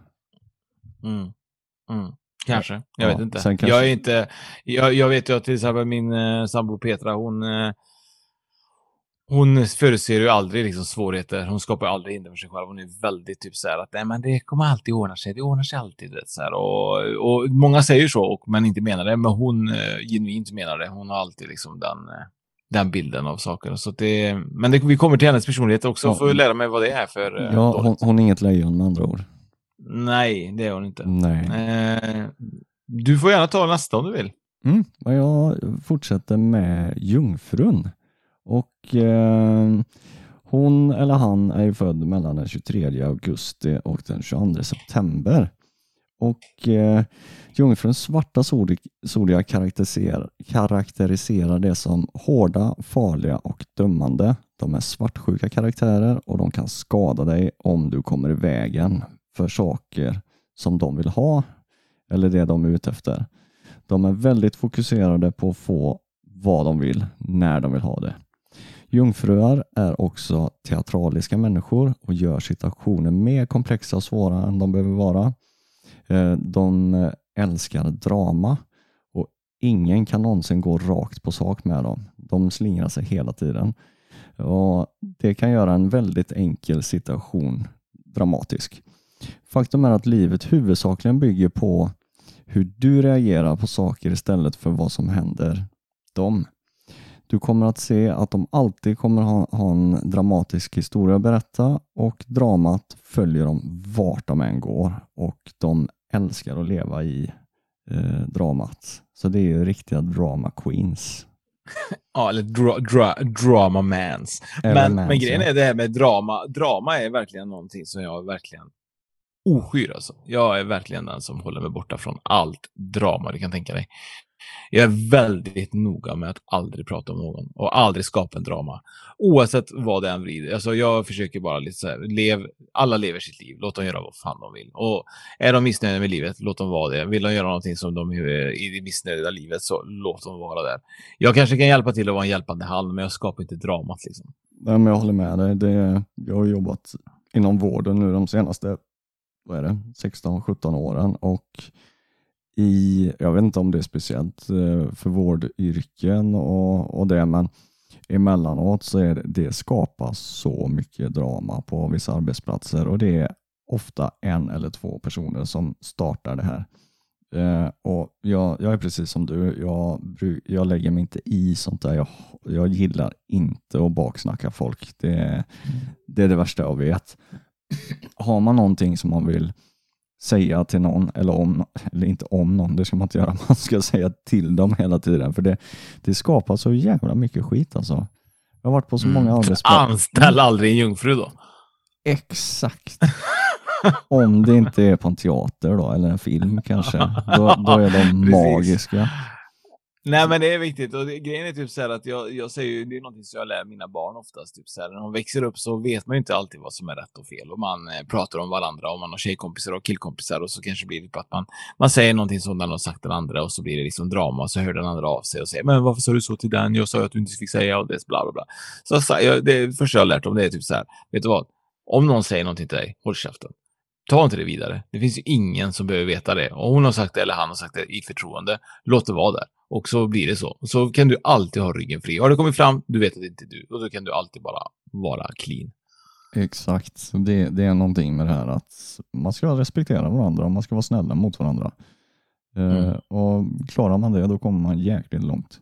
Mm, mm. Kanske, jag ja, vet inte. Kanske. Jag är inte jag, jag vet ju att till exempel min eh, sambo Petra, hon eh, hon förutser ju aldrig liksom svårigheter. Hon skapar ju aldrig hinder för sig själv. Hon är väldigt typ så här att nej, men det kommer alltid ordna sig. Det ordnar sig alltid rätt så här. Och, och många säger ju så och men inte menar det, men hon eh, genuint menar det. Hon har alltid liksom den eh, den bilden av saker. Så det, men det, vi kommer till hennes personlighet också. Ja. Får vi lära mig vad det är för eh, Ja, hon, hon är inget lejon med andra ord. Nej, det är hon inte. Nej. Eh, du får gärna ta nästa om du vill. Mm, jag fortsätter med jungfrun. Och eh, hon eller han är ju född mellan den tjugotredje augusti och den tjugoandra september. Och eh, jungfruns svarta zodiak karaktäriserar, karaktäriserar det som hårda, farliga och dömande. De är svartsjuka karaktärer och de kan skada dig om du kommer i vägen för saker som de vill ha eller det de är ute efter. De är väldigt fokuserade på att få vad de vill när de vill ha det. Jungfruar är också teatraliska människor och gör situationer mer komplexa och svåra än de behöver vara. De älskar drama och ingen kan någonsin gå rakt på sak med dem. De slingrar sig hela tiden. Och det kan göra en väldigt enkel situation dramatisk. Faktum är att livet huvudsakligen bygger på hur du reagerar på saker istället för vad som händer dem. Du kommer att se att de alltid kommer ha, ha en dramatisk historia att berätta och dramat följer dem vart de än går och de älskar att leva i eh, dramat. Så det är ju riktiga drama queens. Ja, eller dra, dra, drama mans. Men, men grejen är det här med drama. Drama är verkligen någonting som jag verkligen oskyr alltså. Jag är verkligen den som håller mig borta från allt drama du kan tänka dig. Jag är väldigt noga med att aldrig prata om någon och aldrig skapa en drama. Oavsett vad det än vrider. Alltså jag försöker bara lite så här, lev, alla lever sitt liv. Låt dem göra vad fan de vill. Och är de missnöjda med livet, låt dem vara det. Vill de göra någonting som de är i det missnöjda livet, så låt dem vara där. Jag kanske kan hjälpa till att vara en hjälpande hand, men jag skapar inte dramat liksom. Nej, men jag håller med dig. Det, jag har jobbat inom vården nu de senaste vad är det, sexton sjutton åren och i, jag vet inte om det är speciellt för vårdyrken och, och det, men emellanåt så är det, det skapas så mycket drama på vissa arbetsplatser och det är ofta en eller två personer som startar det här. Eh, och jag, jag är precis som du, jag, jag lägger mig inte i sånt där, jag, jag gillar inte att baksnacka folk, det, det är det värsta jag vet. Har man någonting som man vill säga till någon eller om eller inte om någon, det ska man inte göra, man ska säga till dem hela tiden för det, det skapar så jävla mycket skit alltså. Jag har varit på så många mm. arbetsplatser. Anställ aldrig en jungfru då. Exakt. Om det inte är på en teater då eller en film kanske, då, då är de magiska. Nej, men det är viktigt och det, grejen är typ så här att jag, jag säger ju, det är någonting som jag lär mina barn oftast typ så här, när de växer upp så vet man ju inte alltid vad som är rätt och fel och man eh, pratar om varandra och man har tjejkompisar och killkompisar och så kanske blir det på att man, man säger någonting som den har sagt den andra och så blir det liksom drama och så hör den andra av sig och säger men varför sa du så till den, jag sa ju att du inte fick säga och det bla bla bla. Så, så jag, det första jag har lärt om det är typ så här, vet du vad, om någon säger någonting till dig, håll käften. Ta inte det vidare. Det finns ju ingen som behöver veta det. Och hon har sagt det eller han har sagt det i förtroende. Låt det vara där. Och så blir det så. Så kan du alltid ha ryggen fri. Har det kommit fram, du vet att det inte är du. Och då kan du alltid bara vara clean. Exakt. Det, det är någonting med det här att man ska respektera varandra och man ska vara snälla mot varandra. Mm. Och klarar man det, då kommer man jäkligt långt.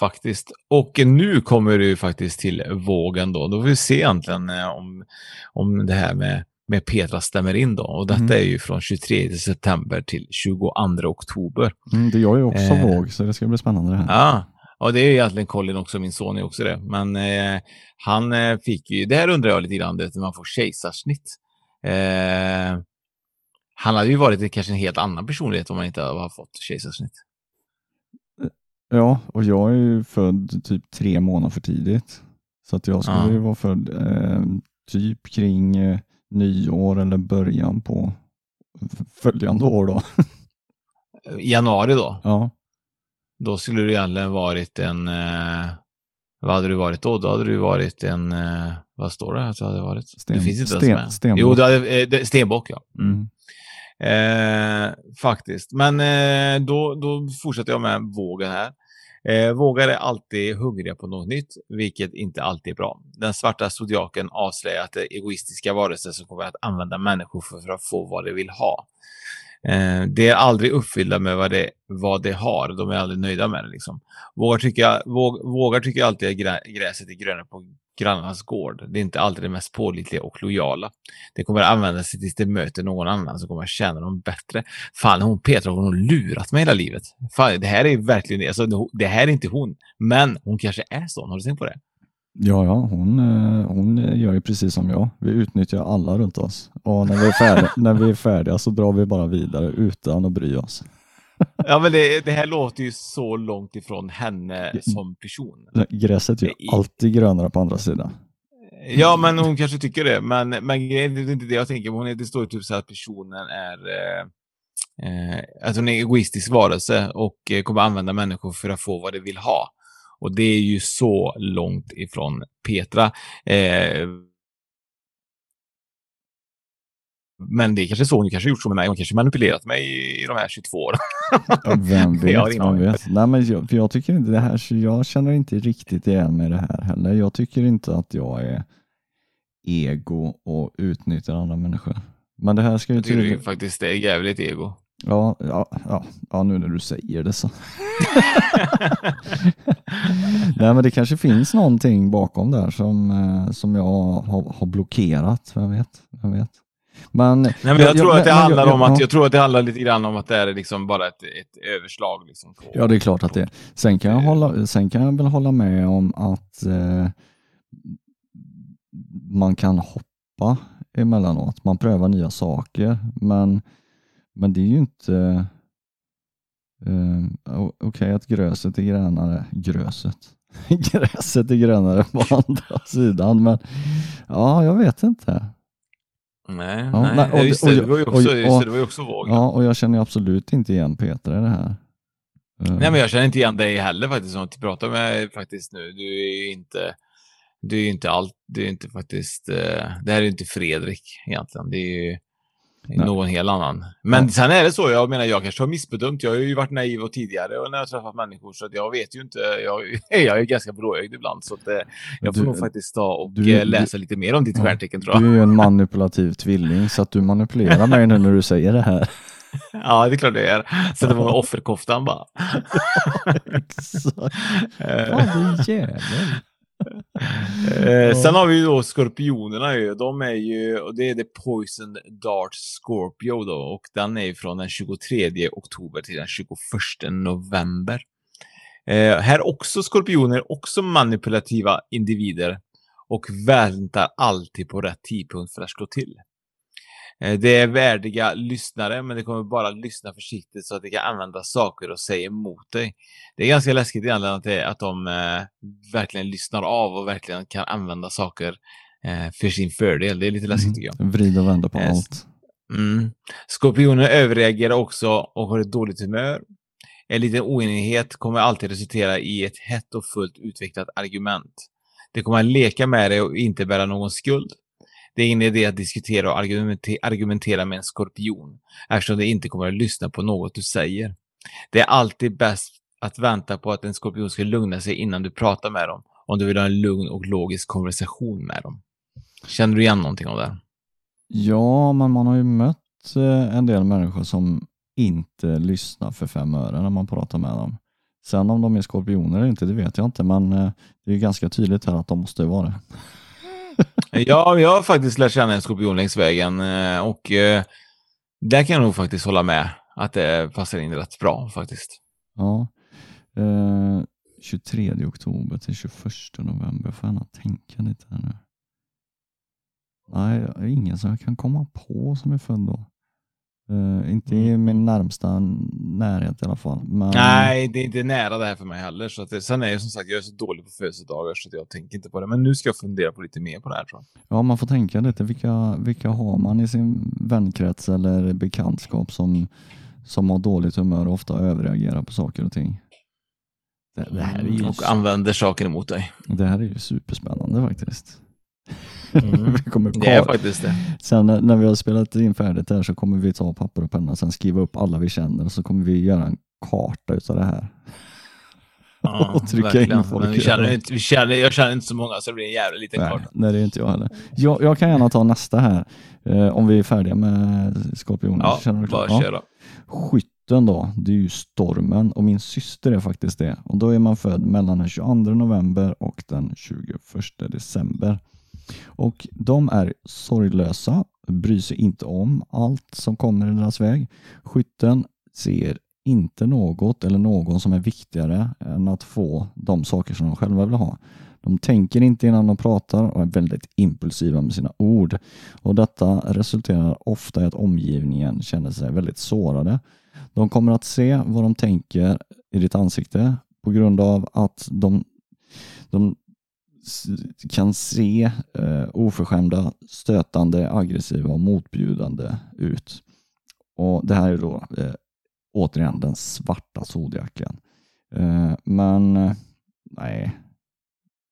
Faktiskt. Och nu kommer det ju faktiskt till vågen då. Då får vi se egentligen om, om det här med, med Petra stämmer in då. Och detta mm. är ju från tjugotredje september till tjugoandra oktober. Mm, det gör ju också eh. våg, så det ska bli spännande det här. Ja. Ja, det är egentligen Colin också, min son är också det. Men eh, han fick ju, det här undrar jag lite grann, att man får kejsarsnitt. Eh, han hade ju varit kanske en helt annan personlighet om man inte hade fått kejsarsnitt. Ja, och jag är ju född typ tre månader för tidigt. Så att jag skulle ja. ju vara född eh, typ kring eh, nyår eller början på följande år då. Januari då? Ja. Då skulle du egentligen varit en... Eh, vad hade du varit då? Då hade du varit en... Eh, vad står det att du hade varit? Sten, det finns inte sten, med. Stenbock. Jo, du hade, eh, stenbock, ja. Mm. Eh, faktiskt. Men eh, då, då fortsätter jag med vågen här. Eh, vågar är alltid hungriga på något nytt, vilket inte alltid är bra. Den svarta zodiaken avslöjar att det är egoistiska varelser som kommer att använda människor för, för att få vad de vill ha. Eh, det är aldrig uppfyllda med vad det, vad det har. De är aldrig nöjda med det liksom. Vågar tycker, våg, vågar tycker alltid att grä, gräset är grönare på grannarnas gård. Det är inte alltid det mest pålitliga och lojala. Det kommer att användas tills det möter någon annan som kommer att känna dem bättre. Fan, hon Petra, hon har lurat mig hela livet. Fan, det här är verkligen, alltså, det här är inte hon. Men hon kanske är sån, har du tänkt på det? Ja, ja, hon, hon gör ju precis som jag. Vi utnyttjar alla runt oss. Och när vi är färdiga, när vi är färdiga så drar vi bara vidare utan att bry oss. Ja, men det, det här låter ju så långt ifrån henne som person. Gräset är ju alltid grönare på andra sidan. Ja, men hon kanske tycker det. Men, men det är inte det jag tänker. Hon är, det står ju typ så här att personen är... Eh, att hon är egoistisk varelse och kommer använda människor för att få vad de vill ha. Och det är ju så långt ifrån Petra. Eh, men det är kanske så, hon kanske gjort så med mig. Hon kanske manipulerat mig i de här tjugotvå åren. Ja, vem vet, jag, vem vet. Nej, men jag, för jag tycker inte det här, så jag känner inte riktigt igen med det här heller. Jag tycker inte att jag är ego och utnyttjar andra människor. Men det här ska ju tycker tydligen... du faktiskt är jävligt ego. Ja, ja, ja, ja, nu när du säger det så. Nej, men det kanske finns någonting bakom där som, som jag har, har blockerat, jag vet, jag vet. Men, Nej, men jag, jag tror jag, att det handlar jag, jag, om att, jag tror att det handlar lite grann om att det är liksom bara ett, ett överslag liksom på. Ja, det är klart att det. Sen kan jag hålla, sen kan jag väl hålla med om att eh, man kan hoppa emellanåt, man prövar nya saker, men Men det är ju inte... Uh, Okej, okay, att gröset är grönare. Gröset. Gräset är grönare på andra sidan. Men ja, jag vet inte. Nej, ja, nej. Och, just det, det var ju också, också vågen. Ja, och jag känner absolut inte igen Petra i det här. Uh. Nej, men jag känner inte igen dig heller faktiskt. Som du pratar med faktiskt nu. Du är ju inte... Du är ju inte allt... Du är inte faktiskt... Uh, det här är ju inte Fredrik egentligen. Det är ju... någon helt annan. Men ja. Sen är det så, jag menar, jag kanske har missbedömt. Jag har ju varit naiv och tidigare och när jag har träffat människor, så att jag vet ju inte. Jag, jag är ju ganska blåögd ibland, så att jag får du, nog faktiskt ta och du, läsa du, lite mer om ditt ja, stjärntecken, tror jag. Du är ju en manipulativ tvilling, så att du manipulerar mig nu när du säger det här. Ja, det är klart det är. Så det var med offerkoftan bara. Exakt. Fan, det är eh, sen har vi ju då skorpionerna ju. De är ju, och det är The Poison Dart Scorpio då. Och den är ju från den tjugotredje oktober till den tjugoförsta november. eh, Här också skorpioner, också manipulativa individer. Och väntar alltid på rätt tidpunkt för att slå till. eh, Det är värdiga lyssnare, men det kommer bara lyssna försiktigt så att de kan använda saker och säga emot dig. Det är ganska läskigt egentligen att, det, att de eh, verkligen lyssnar av och verkligen kan använda saker eh, för sin fördel. Det är lite läskigt, tycker jag. Mm, vrida och vända på eh, allt. Mm. Skorpioner överreagerar också och har ett dåligt humör. En liten oenighet kommer alltid resultera i ett hett och fullt utvecklat argument. Det kommer att leka med dig och inte bära någon skuld. Det är ingen idé att diskutera och argumentera med en skorpion, eftersom det inte kommer att lyssna på något du säger. Det är alltid bäst att vänta på att en skorpion ska lugna sig innan du pratar med dem, om du vill ha en lugn och logisk konversation med dem. Känner du igen någonting av det? Ja, men man har ju mött en del människor som inte lyssnar för fem öre när man pratar med dem. Sen om de är skorpioner eller inte, det vet jag inte. Men det är ganska tydligt här att de måste vara det. Ja, jag har faktiskt lärt känna en skorpion längs vägen. Och där kan jag nog faktiskt hålla med att det passar in rätt bra faktiskt. Ja, eh, tjugotredje oktober till tjugoförsta november. Får jag tänka lite här nu. Nej, det är ingen som jag kan komma på som är född då. Uh, inte mm. i min närmsta närhet i alla fall. Men... Nej, det är inte nära det här för mig heller. Så att det, sen är jag som sagt, jag är så dålig på födelsedagar så att jag tänker inte på det. Men nu ska jag fundera på lite mer på det här, tror jag. Ja, man får tänka lite. Vilka, vilka har man i sin vänkrets eller bekantskap som, som har dåligt humör och ofta överreagerar på saker och ting? Det, det här är ju... Och använder saker emot dig. Det här är ju superspännande faktiskt. Mm. Vi kommer det är faktiskt det. Sen när vi har spelat in färdigt här så kommer vi ta papper och penna och sen skriva upp alla vi känner och så kommer vi göra en karta utav det här. Ja, och trycka verkligen in folk. Vi känner inte, vi känner, jag känner inte så många så det blir en jävla liten nej, karta. Nej, det är inte jag heller. Jag, jag kan gärna ta nästa här eh, om vi är färdiga med skorpioner. Ja, känner du bara köra. Ja. Skytten då, det är ju stormen och min syster är faktiskt det. Och då är man född mellan den tjugoandra november och den tjugoförsta december. Och de är sorglösa, bryr sig inte om allt som kommer i deras väg. Skytten ser inte något eller någon som är viktigare än att få de saker som de själva vill ha. De tänker inte innan de pratar och är väldigt impulsiva med sina ord. Och detta resulterar ofta i att omgivningen känner sig väldigt sårade. De kommer att se vad de tänker i ditt ansikte på grund av att de... de kan se eh, oförskämda, stötande, aggressiva och motbjudande ut. Och det här är då eh, återigen den svarta zodiaken. Eh, men eh, nej.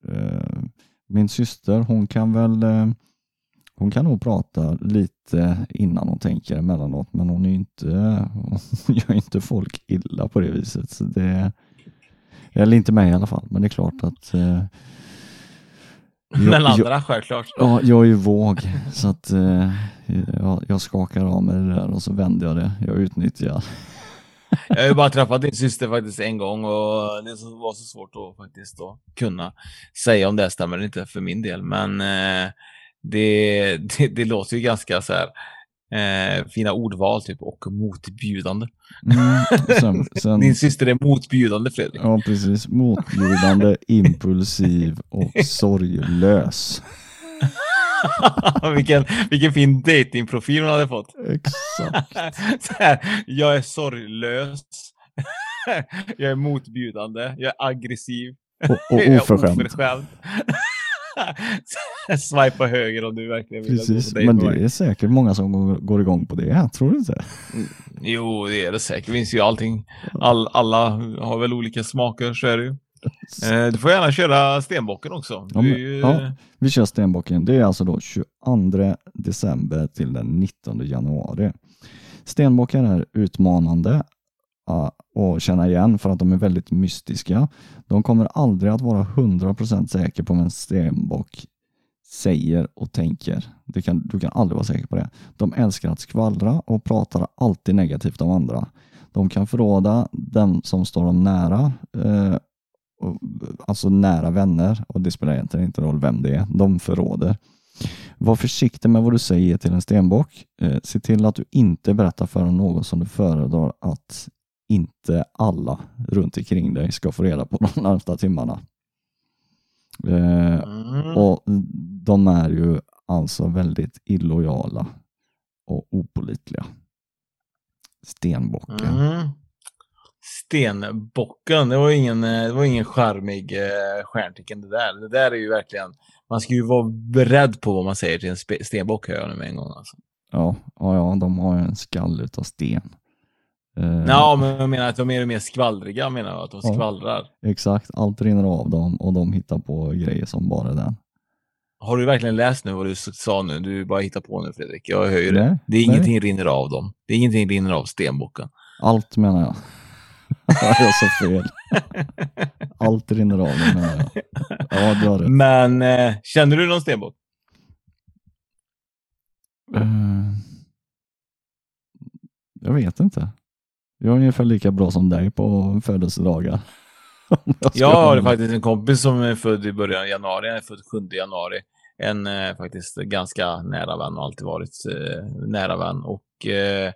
Eh, min syster, hon kan väl eh, hon kan nog prata lite innan hon tänker emellanåt, men hon är inte hon gör inte folk illa på det viset. Så det, eller inte mig i alla fall, men det är klart att eh, Jag, men andra jag, självklart. Ja, jag är ju våg så att eh, jag, jag skakar av mig det där och så vänder jag det. Jag utnyttjar. Jag har ju bara träffat din syster faktiskt en gång och det var så svårt att faktiskt då kunna säga om det stämmer inte för min del. Men eh, det, det, det låter ju ganska så här eh, fina ordval typ och motbjudande. Mm, sen, sen... Din syster är motbjudande, Fredrik. Ja, precis. Motbjudande, impulsiv och sorglös. vilken, vilken fin datingprofil hon hade fått. Exakt. Så här, jag är sorglös. Jag är motbjudande. Jag är aggressiv. Och, och oförskämd. oförskämd. Swipa höger om du verkligen vill. Precis, men det är säkert många som går, går igång på det, tror du inte? Jo, det är det säkert. Det finns ju allting. All, alla har väl olika smaker, så är det ju. Eh, du får gärna köra stenbocken också. Ja, men, ju... ja, vi kör stenbocken. Det är alltså då tjugoandra december till den nittonde januari. Stenbocken är utmanande och känna igen för att de är väldigt mystiska. De kommer aldrig att vara hundra procent säker på vad en stenbock säger och tänker. Det kan, du kan aldrig vara säker på det. De älskar att skvallra och pratar alltid negativt om andra. De kan förråda den som står dem nära, eh, och, alltså nära vänner, och det spelar egentligen inte roll vem det är. De förråder. Var försiktig med vad du säger till en stenbock. Eh, se till att du inte berättar för någon som du föredrar att inte alla runt omkring dig ska få reda på de närmsta timmarna. Eh, mm. Och de är ju alltså väldigt illojala och opålitliga. Stenbocken. Mm. Stenbocken, det var ingen, det var ingen charmig eh, stjärntecken det där. Det där är ju verkligen, man ska ju vara beredd på vad man säger till en spe, stenbock hör jag nu en gång alltså. Ja, ja, ja, de har ju en skall utav sten. Uh, ja, men jag menar att de är mer skvallriga, menar jag, att de ja, skvallrar. Exakt, allt rinner av dem och de hittar på grejer som bara den. Har du verkligen läst nu vad du sa nu? Du bara hittar på nu, Fredrik. Jag hör ju det. Nej, det är nej. Ingenting rinner av dem. Det är ingenting rinner av stenbocken. Allt menar jag. Jag är så fel. Allt rinner av dem menar jag. Ja, du har rätt. Men eh, känner du någon stenbock? Uh, jag vet inte. Jag är ungefär lika bra som dig på födelsedagar. Jag har faktiskt en kompis som är född i början av januari. Han är född sjunde januari. En eh, faktiskt ganska nära vän och alltid varit eh, nära vän. Och eh,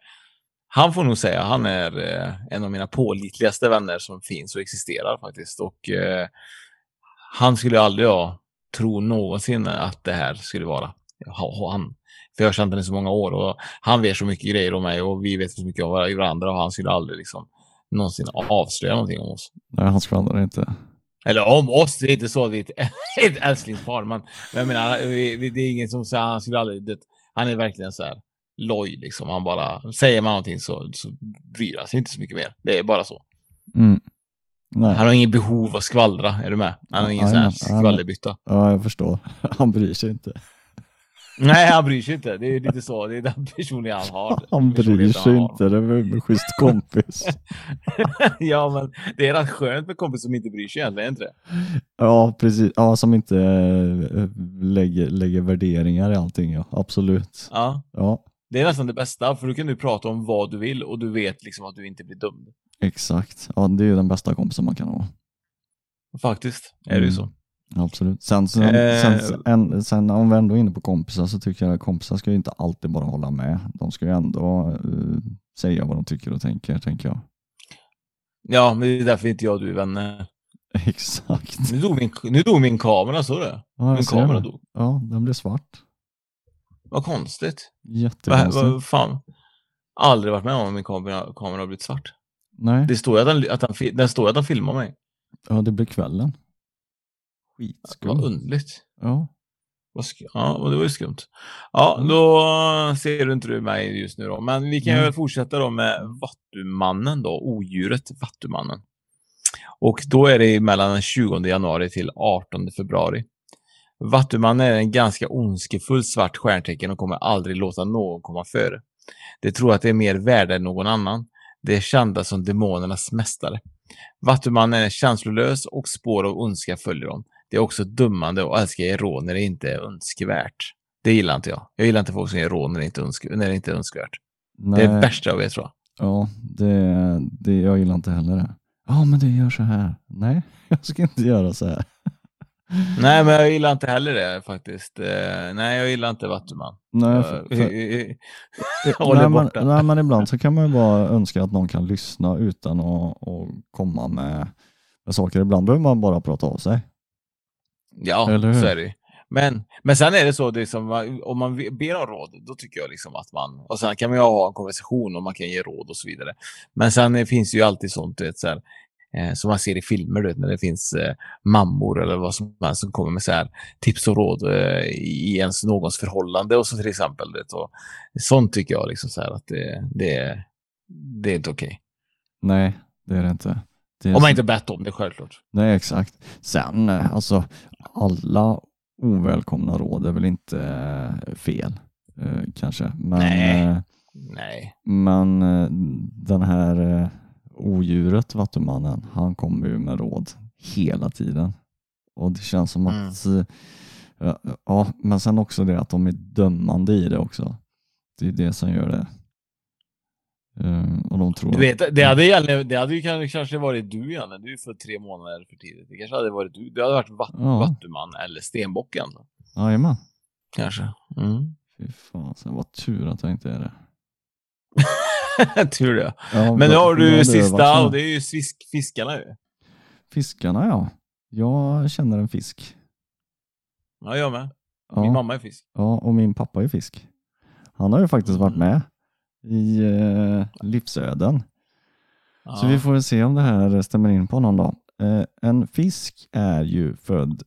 han får nog säga, han är eh, en av mina pålitligaste vänner som finns och existerar faktiskt. Och eh, han skulle aldrig jag tro någonsin att det här skulle vara han. För jag har känt henne i så många år och han vet så mycket grejer om mig och vi vet så mycket om varandra och han skulle aldrig liksom någonsin avslöja någonting om oss. Nej, han skvallrar inte. Eller om oss, det är inte så att vi är ett älsklingspar. Men jag menar, det är ingen som säger han skulle aldrig, det, han är verkligen så här loj liksom. Han bara, säger man någonting så, så bryr han sig inte så mycket mer. Det är bara så. Mm. Nej. Han har ingen behov att skvallra, är du med? Han har ingen ja, sån här skvallerbytta. Ja, jag förstår. Han bryr sig inte. Nej, han bryr sig inte. Det är lite så. Det är den personen han har. Han bryr sig han inte. Det är en schysst kompis. Ja, men det är rätt skönt med kompis som inte bryr sig egentligen, inte det? Ja, precis. Ja, som inte lägger, lägger värderingar i allting. Ja. Absolut. Ja. Ja. Det är nästan det bästa. För du kan nu prata om vad du vill och du vet liksom att du inte blir dömd. Exakt. Ja, det är ju den bästa kompisen man kan ha. Faktiskt är mm. det ju så. Absolut. Sen, sen, eh, sen, en, sen om vi ändå är inne på kompisar så tycker jag att kompisar ska ju inte alltid bara hålla med. De ska ju ändå uh, säga vad de tycker och tänker, tänker jag. Ja, men det är därför inte jag och du är vänner. Exakt. Nu dog min, nu dog min kamera, så det. Ja, min kamera dog. Ja, den blev svart. Vad konstigt. Jättekonstigt. Vad, vad fan. Aldrig varit med om min kamera, kamera har blivit svart. Nej. Det står ju att den, att den, den står att den filmar mig. Ja, det blir kvällen. Skitskumt. Vad undligt. Ja. Vad sk- ja, det var ju skumt. Ja, då ser du inte du mig just nu då. Men vi kan mm. ju fortsätta då med Vattumannen då. Odjuret Vattumannen. Och då är det mellan den tjugonde januari till artonde februari. Vattumannen är en ganska ondskefull svart stjärntecken och kommer aldrig låta någon komma före. Det tror att det är mer värde än någon annan. Det är kända som demonernas mästare. Vattumannen är känslolös och spår av ondska följer dem. Det är också dummande och älskar eron när det inte är önskvärt. Det gillar inte jag. Jag gillar inte folk som eron när det inte är, önsk- när det inte är önskvärt. Nej. Det är det värsta jag vet, tror jag. Ja, det, det, jag gillar inte heller det. Ja, men du gör så här. Nej, jag ska inte göra så här. Nej, men jag gillar inte heller det faktiskt. Nej, jag gillar inte Vattuman. Nej, för, för, nej, man, nej, men ibland så kan man ju bara önska att någon kan lyssna utan att, att komma med saker. Ibland behöver man bara prata av sig. Ja, eller hur? Så är det. Men, men sen är det så, det är som, om man ber om råd, då tycker jag liksom att man, och sen kan man ju ha en konversation och man kan ge råd och så vidare. Men sen finns ju alltid sånt, du vet, så här, eh, som man ser i filmer, du vet, när det finns eh, mammor eller vad som helst som kommer med så här tips och råd eh, i ens någons förhållande och så till exempel. Det, och sånt tycker jag liksom så här, att det, det, det är inte okej. Okay. Nej, det är det inte. Om man så... inte bett om det, självklart. Nej, exakt. Sen, alltså, alla ovälkomna råd är väl inte fel, kanske. Men, nej. Nej. Men den här odjuret, Vattumannen, han kommer ju med råd hela tiden. Och det känns som att... Mm. Ja, ja, men sen också det att de är dömande i det också. Det är det som gör det. Uh, och de tror du vet, det hade, gällande, det hade ju kanske varit du, Janne. Du är för tre månader för tidigt. Det kanske hade varit du. Det hade varit vatt, ja. Vattuman eller Stenbocken. Jajamän. Kanske. Mm. Fy fan, sen var tur att jag inte är det. Tur det. Ja, men nu har du det sista, och det är ju fisk, fiskarna ju. Fiskarna, ja. Jag känner en fisk. Ja, jag med. Min ja. mamma är fisk. Ja, och min pappa är fisk. Han har ju faktiskt varit med i eh, livsöden. Ja. Så vi får se om det här stämmer in på någon dag. Eh, en fisk är ju född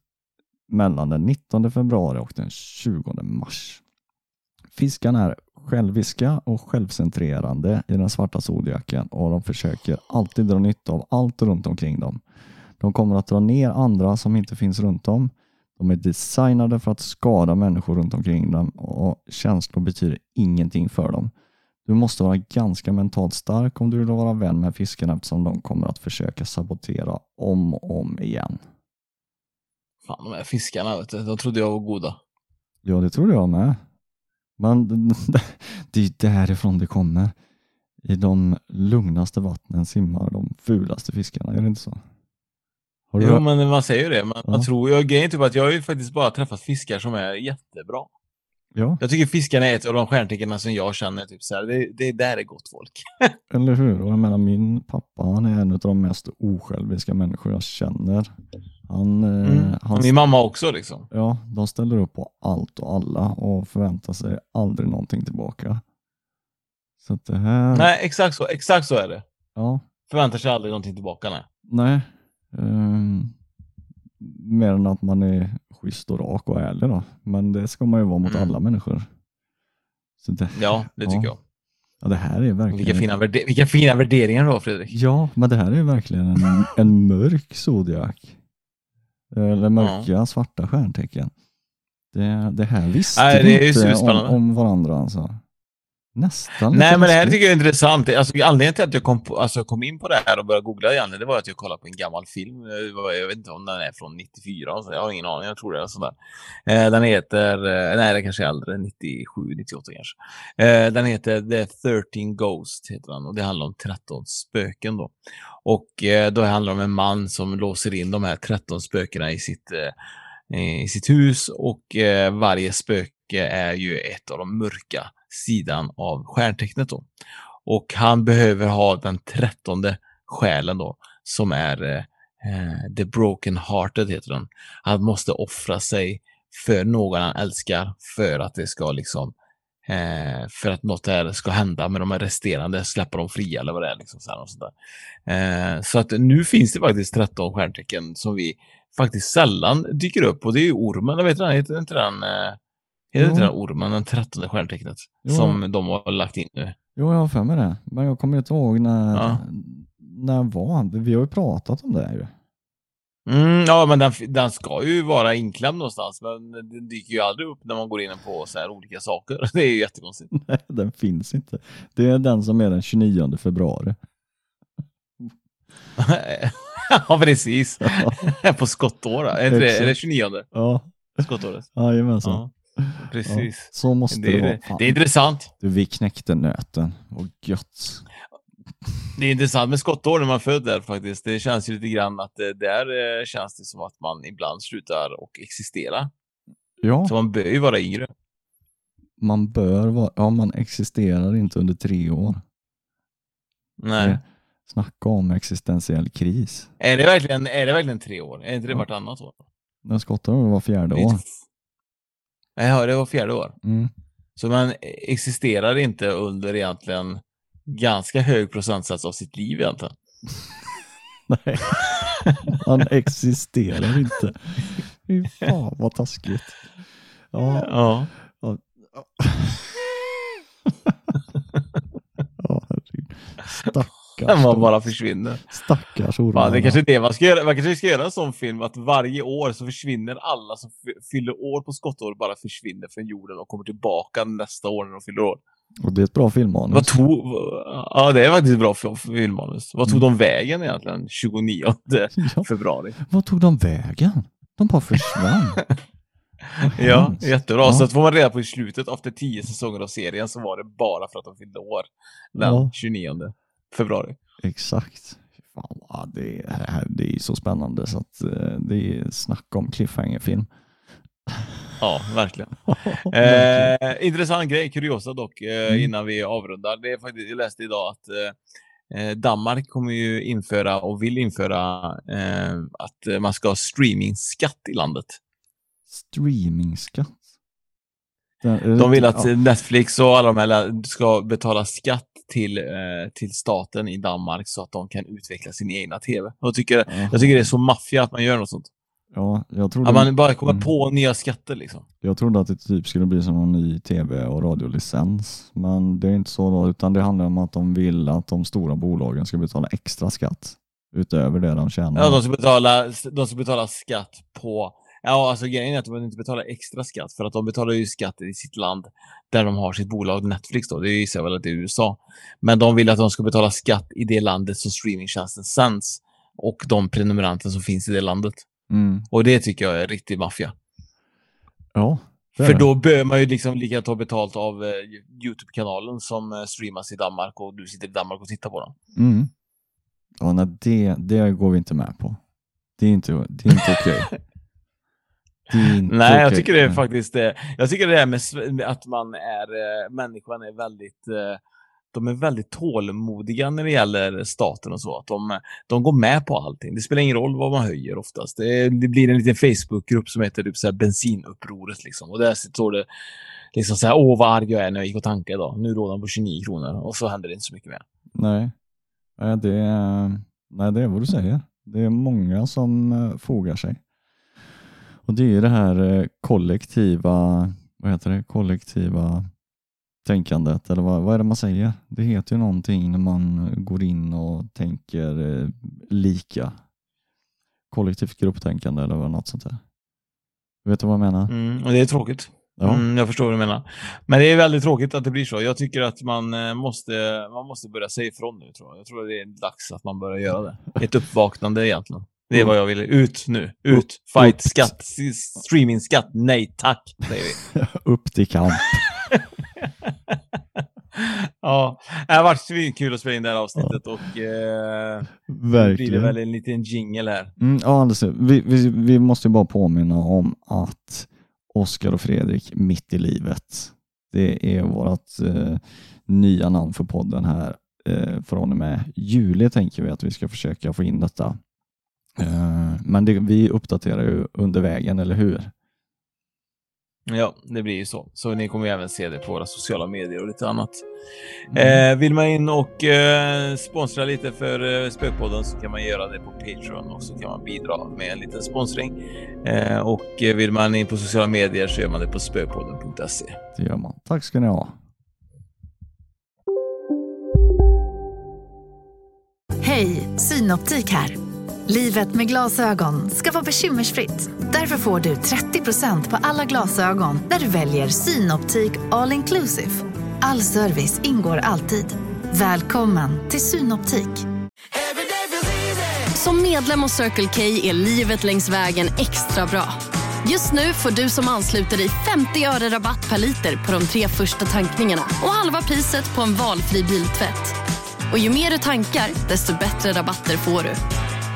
mellan den nittonde februari och den tjugonde mars. Fiskan är själviska och självcentrerande i den svarta zodiaken och de försöker alltid dra nytta av allt runt omkring dem. De kommer att dra ner andra som inte finns runt om. De är designade för att skada människor runt omkring dem och känslor betyder ingenting för dem. Du måste vara ganska mentalt stark om du vill vara vän med fiskarna eftersom de kommer att försöka sabotera om och om igen. Fan, de här fiskarna, vet du, de trodde jag var goda. Ja, det trodde jag med. Men det är därifrån det kommer. I de lugnaste vattnen simmar de fulaste fiskarna, gör det inte så? Har jo, du... men man säger ju det. Man, ja. man tror, jag, grejen är typ att jag har ju faktiskt bara träffat fiskar som är jättebra. Ja. Jag tycker fiskarna är ett av de stjärntecknen som jag känner. Typ så här, det, det där är gott folk. Eller hur? Och jag menar, min pappa, han är en av de mest osjälviska människor jag känner. Han, mm. han, min mamma också liksom. Ja, de ställer upp på allt och alla och förväntar sig aldrig någonting tillbaka. Så att det här... Nej, exakt så, exakt så är det. Ja. Förväntar sig aldrig någonting tillbaka, nej. Nej. Um, mer än att man är schysst och rak och ärlig då. Men det ska man ju vara mot mm. alla människor. Så det, ja, det tycker ja. jag. Ja, det här är verkligen... Vilka fina, värde- vilka fina värderingar då, Fredrik. Ja, men det här är verkligen en, en mörk zodiak. Eller mörka, ja. svarta stjärntecken. Det, det här visste nej, det är ju inte om, om varandra alltså. Nästan. Nej, men det här tycker jag är intressant. Alltså, anledningen till att jag kom, på, alltså, jag kom in på det här och började googla igen, det var att jag kollade på en gammal film. Jag vet inte om den är från nittiofyra. Alltså, jag har ingen aning, jag tror det är sådär. Eh, den heter, eh, nej det kanske är äldre, nittiosju nittioåtta kanske. Eh, den heter The tretton Ghost heter den, och det handlar om tretton spöken då. Och eh, då handlar det om en man som låser in de här tretton spökena i sitt, eh, i sitt hus, och eh, varje spöke är ju ett av de mörka sidan av stjärntecknet då. Och han behöver ha den trettonde själen då, som är eh, The Broken Hearted heter den. Han måste offra sig för någon han älskar för att det ska liksom eh, för att något här ska hända med de här resterande, släppa dem fria eller vad det är liksom, så här och sådär. Eh, så att nu finns det faktiskt tretton stjärntecken som vi faktiskt sällan dyker upp, och det är ju ormen, jag vet inte, heter inte den eh, Är det inte den här ormen, den trettonde stjärntecknet som de har lagt in nu? Jo, jag har för mig det. Men jag kommer inte ihåg när, ja. när var han. Vi har ju pratat om det här ju. Mm, ja, men den, den ska ju vara inklämd någonstans. Men den dyker ju aldrig upp när man går in på så här olika saker. Det är ju jättekonstigt. Nej, den finns inte. Det är den som är den tjugonionde februari. Ja, precis. Ja. På skottår. Är det, är det tjugonionde? Ja. Skottåret. Ja, jajamensan. Ja. Precis. Ja, så måste det, det vara. Fan. Det är intressant. Du, vi knäckte nöten. Åh, gött. Det är intressant med skottår när man föds där faktiskt. Det känns ju lite grann att där känns det som att man ibland slutar och existera. Ja. Så man bör ju vara yngre. Man bör vara... Ja, man existerar inte under tre år. Nej. Snacka om existentiell kris. Är det verkligen, är det verkligen tre år? Är inte det ja. vartannat år? Den skottår var fjärde år. Ja, det var fjärde år. Mm. Så man existerar inte under egentligen ganska hög procentsats av sitt liv egentligen. Nej, man existerar inte. Fy fan, vad taskigt. Ja. Ja. Ja. Ja, stackars. Man bara försvinner. Stackars ormar. Det är kanske det man ska göra. Man kanske ska göra en sån film att varje år så försvinner alla som f- fyller år på skottår, bara försvinner från jorden och kommer tillbaka nästa år när de fyller år. Och det är ett bra filmmanus. Vad tog... Ja, det är faktiskt ett bra filmmanus. Vad tog mm. de vägen egentligen tjugonionde februari? Ja. Vad tog de vägen? De bara försvann. Ja, jättebra. Ja. Så att får man reda på i slutet efter tio säsonger av serien så var det bara för att de fyllde år den ja. tjugonionde februari. Exakt. Fan, ja, det, är, det är så spännande så att det är snack om cliffhanger-film. Ja, verkligen. eh, intressant grej, kuriosa dock, eh, mm. innan vi avrundar. Det är faktiskt, jag läste idag att eh, Danmark kommer ju införa och vill införa eh, att man ska ha streamingskatt i landet. Streamingskatt? De vill att Netflix och alla de här ska betala skatt till, eh, till staten i Danmark så att de kan utveckla sin egna tv. Jag tycker, uh-huh. jag tycker det är så maffia att man gör något sånt. Ja, jag trodde, att man bara kommer mm. på nya skatter liksom. Jag trodde att det typ skulle bli som en ny tv- och radiolicens. Men det är inte så då, utan det handlar om att de vill att de stora bolagen ska betala extra skatt utöver det de tjänar. Ja, de ska betala, de ska betala skatt på... Ja, alltså grejen är att de inte betalar extra skatt, för att de betalar ju skatt i sitt land där de har sitt bolag Netflix då. Det är ju så väl att det är U S A. Men de vill att de ska betala skatt i det landet som streamingtjänsten sänds och de prenumeranter som finns i det landet. Mm. Och det tycker jag är riktig maffia. Ja, För då bör man ju liksom lika ta betalt av eh, YouTube-kanalen som eh, streamas i Danmark och du sitter i Danmark och tittar på dem. Mm. Ja, nej, det, det går vi inte med på. Det är inte, det är inte okej. Okay. Nej, okay. jag tycker det är faktiskt eh, jag tycker det är med, med att man är eh, människan är väldigt eh, de är väldigt tålmodiga när det gäller staten och så, att de, de går med på allting. Det spelar ingen roll vad man höjer oftast. Det, det blir en liten Facebookgrupp som heter typ så här bensinupproret liksom, och där står det liksom så här: åh vad arg jag är när jag gick och tankade idag. Nu råder han på tjugonio kronor och så händer det inte så mycket mer. Nej. Ja, det är, nej, det är vad du säger. Det är många som fogar sig. Och det är ju det här kollektiva, vad heter det? Kollektiva tänkandet, eller vad, vad är det man säger? Det heter ju någonting när man går in och tänker lika. Kollektivt grupptänkande eller något sånt där. Vet du vad jag menar? Mm, och det är tråkigt. Ja. Mm, jag förstår vad du menar. Men det är väldigt tråkigt att det blir så. Jag tycker att man måste, man måste börja säga ifrån nu, tror jag. Jag tror att det är dags att man börjar göra det. Ett uppvaknande egentligen. Det är vad jag vill. Ut nu. Ut. Fight. Upp. Skatt. Streaming-skatt. Nej, tack. Säger vi. Upp till kamp. Ja, det har varit kul att spela in det här avsnittet, ja. Och eh, verkligen. Blir det väl en liten jingle här. Mm, ja, Anders, vi, vi, vi måste bara påminna om att Oscar och Fredrik Mitt i livet, det är vårt eh, nya namn för podden här. Eh, från och med juli tänker vi att vi ska försöka få in detta. Men det, vi uppdaterar ju under vägen, eller hur? Ja, det blir ju så. Så ni kommer även se det på våra sociala medier och lite annat. Mm. Eh, vill man in och eh, sponsra lite för eh, Spökpodden, så kan man göra det på Patreon, och så kan man bidra med en liten sponsring. Eh, och vill man in på sociala medier, så gör man det på spökpodden punkt se. Det gör man. Tack ska ni ha. Hej, Synoptik här. Livet med glasögon ska vara bekymmersfritt. Därför får du trettio procent på alla glasögon när du väljer Synoptik All Inclusive. All service ingår alltid. Välkommen till Synoptik. Som medlem hos Circle K är livet längs vägen extra bra. Just nu får du som ansluter dig femtio öre rabatt per liter på de tre första tankningarna och halva priset på en valfri biltvätt. Och ju mer du tankar, desto bättre rabatter får du.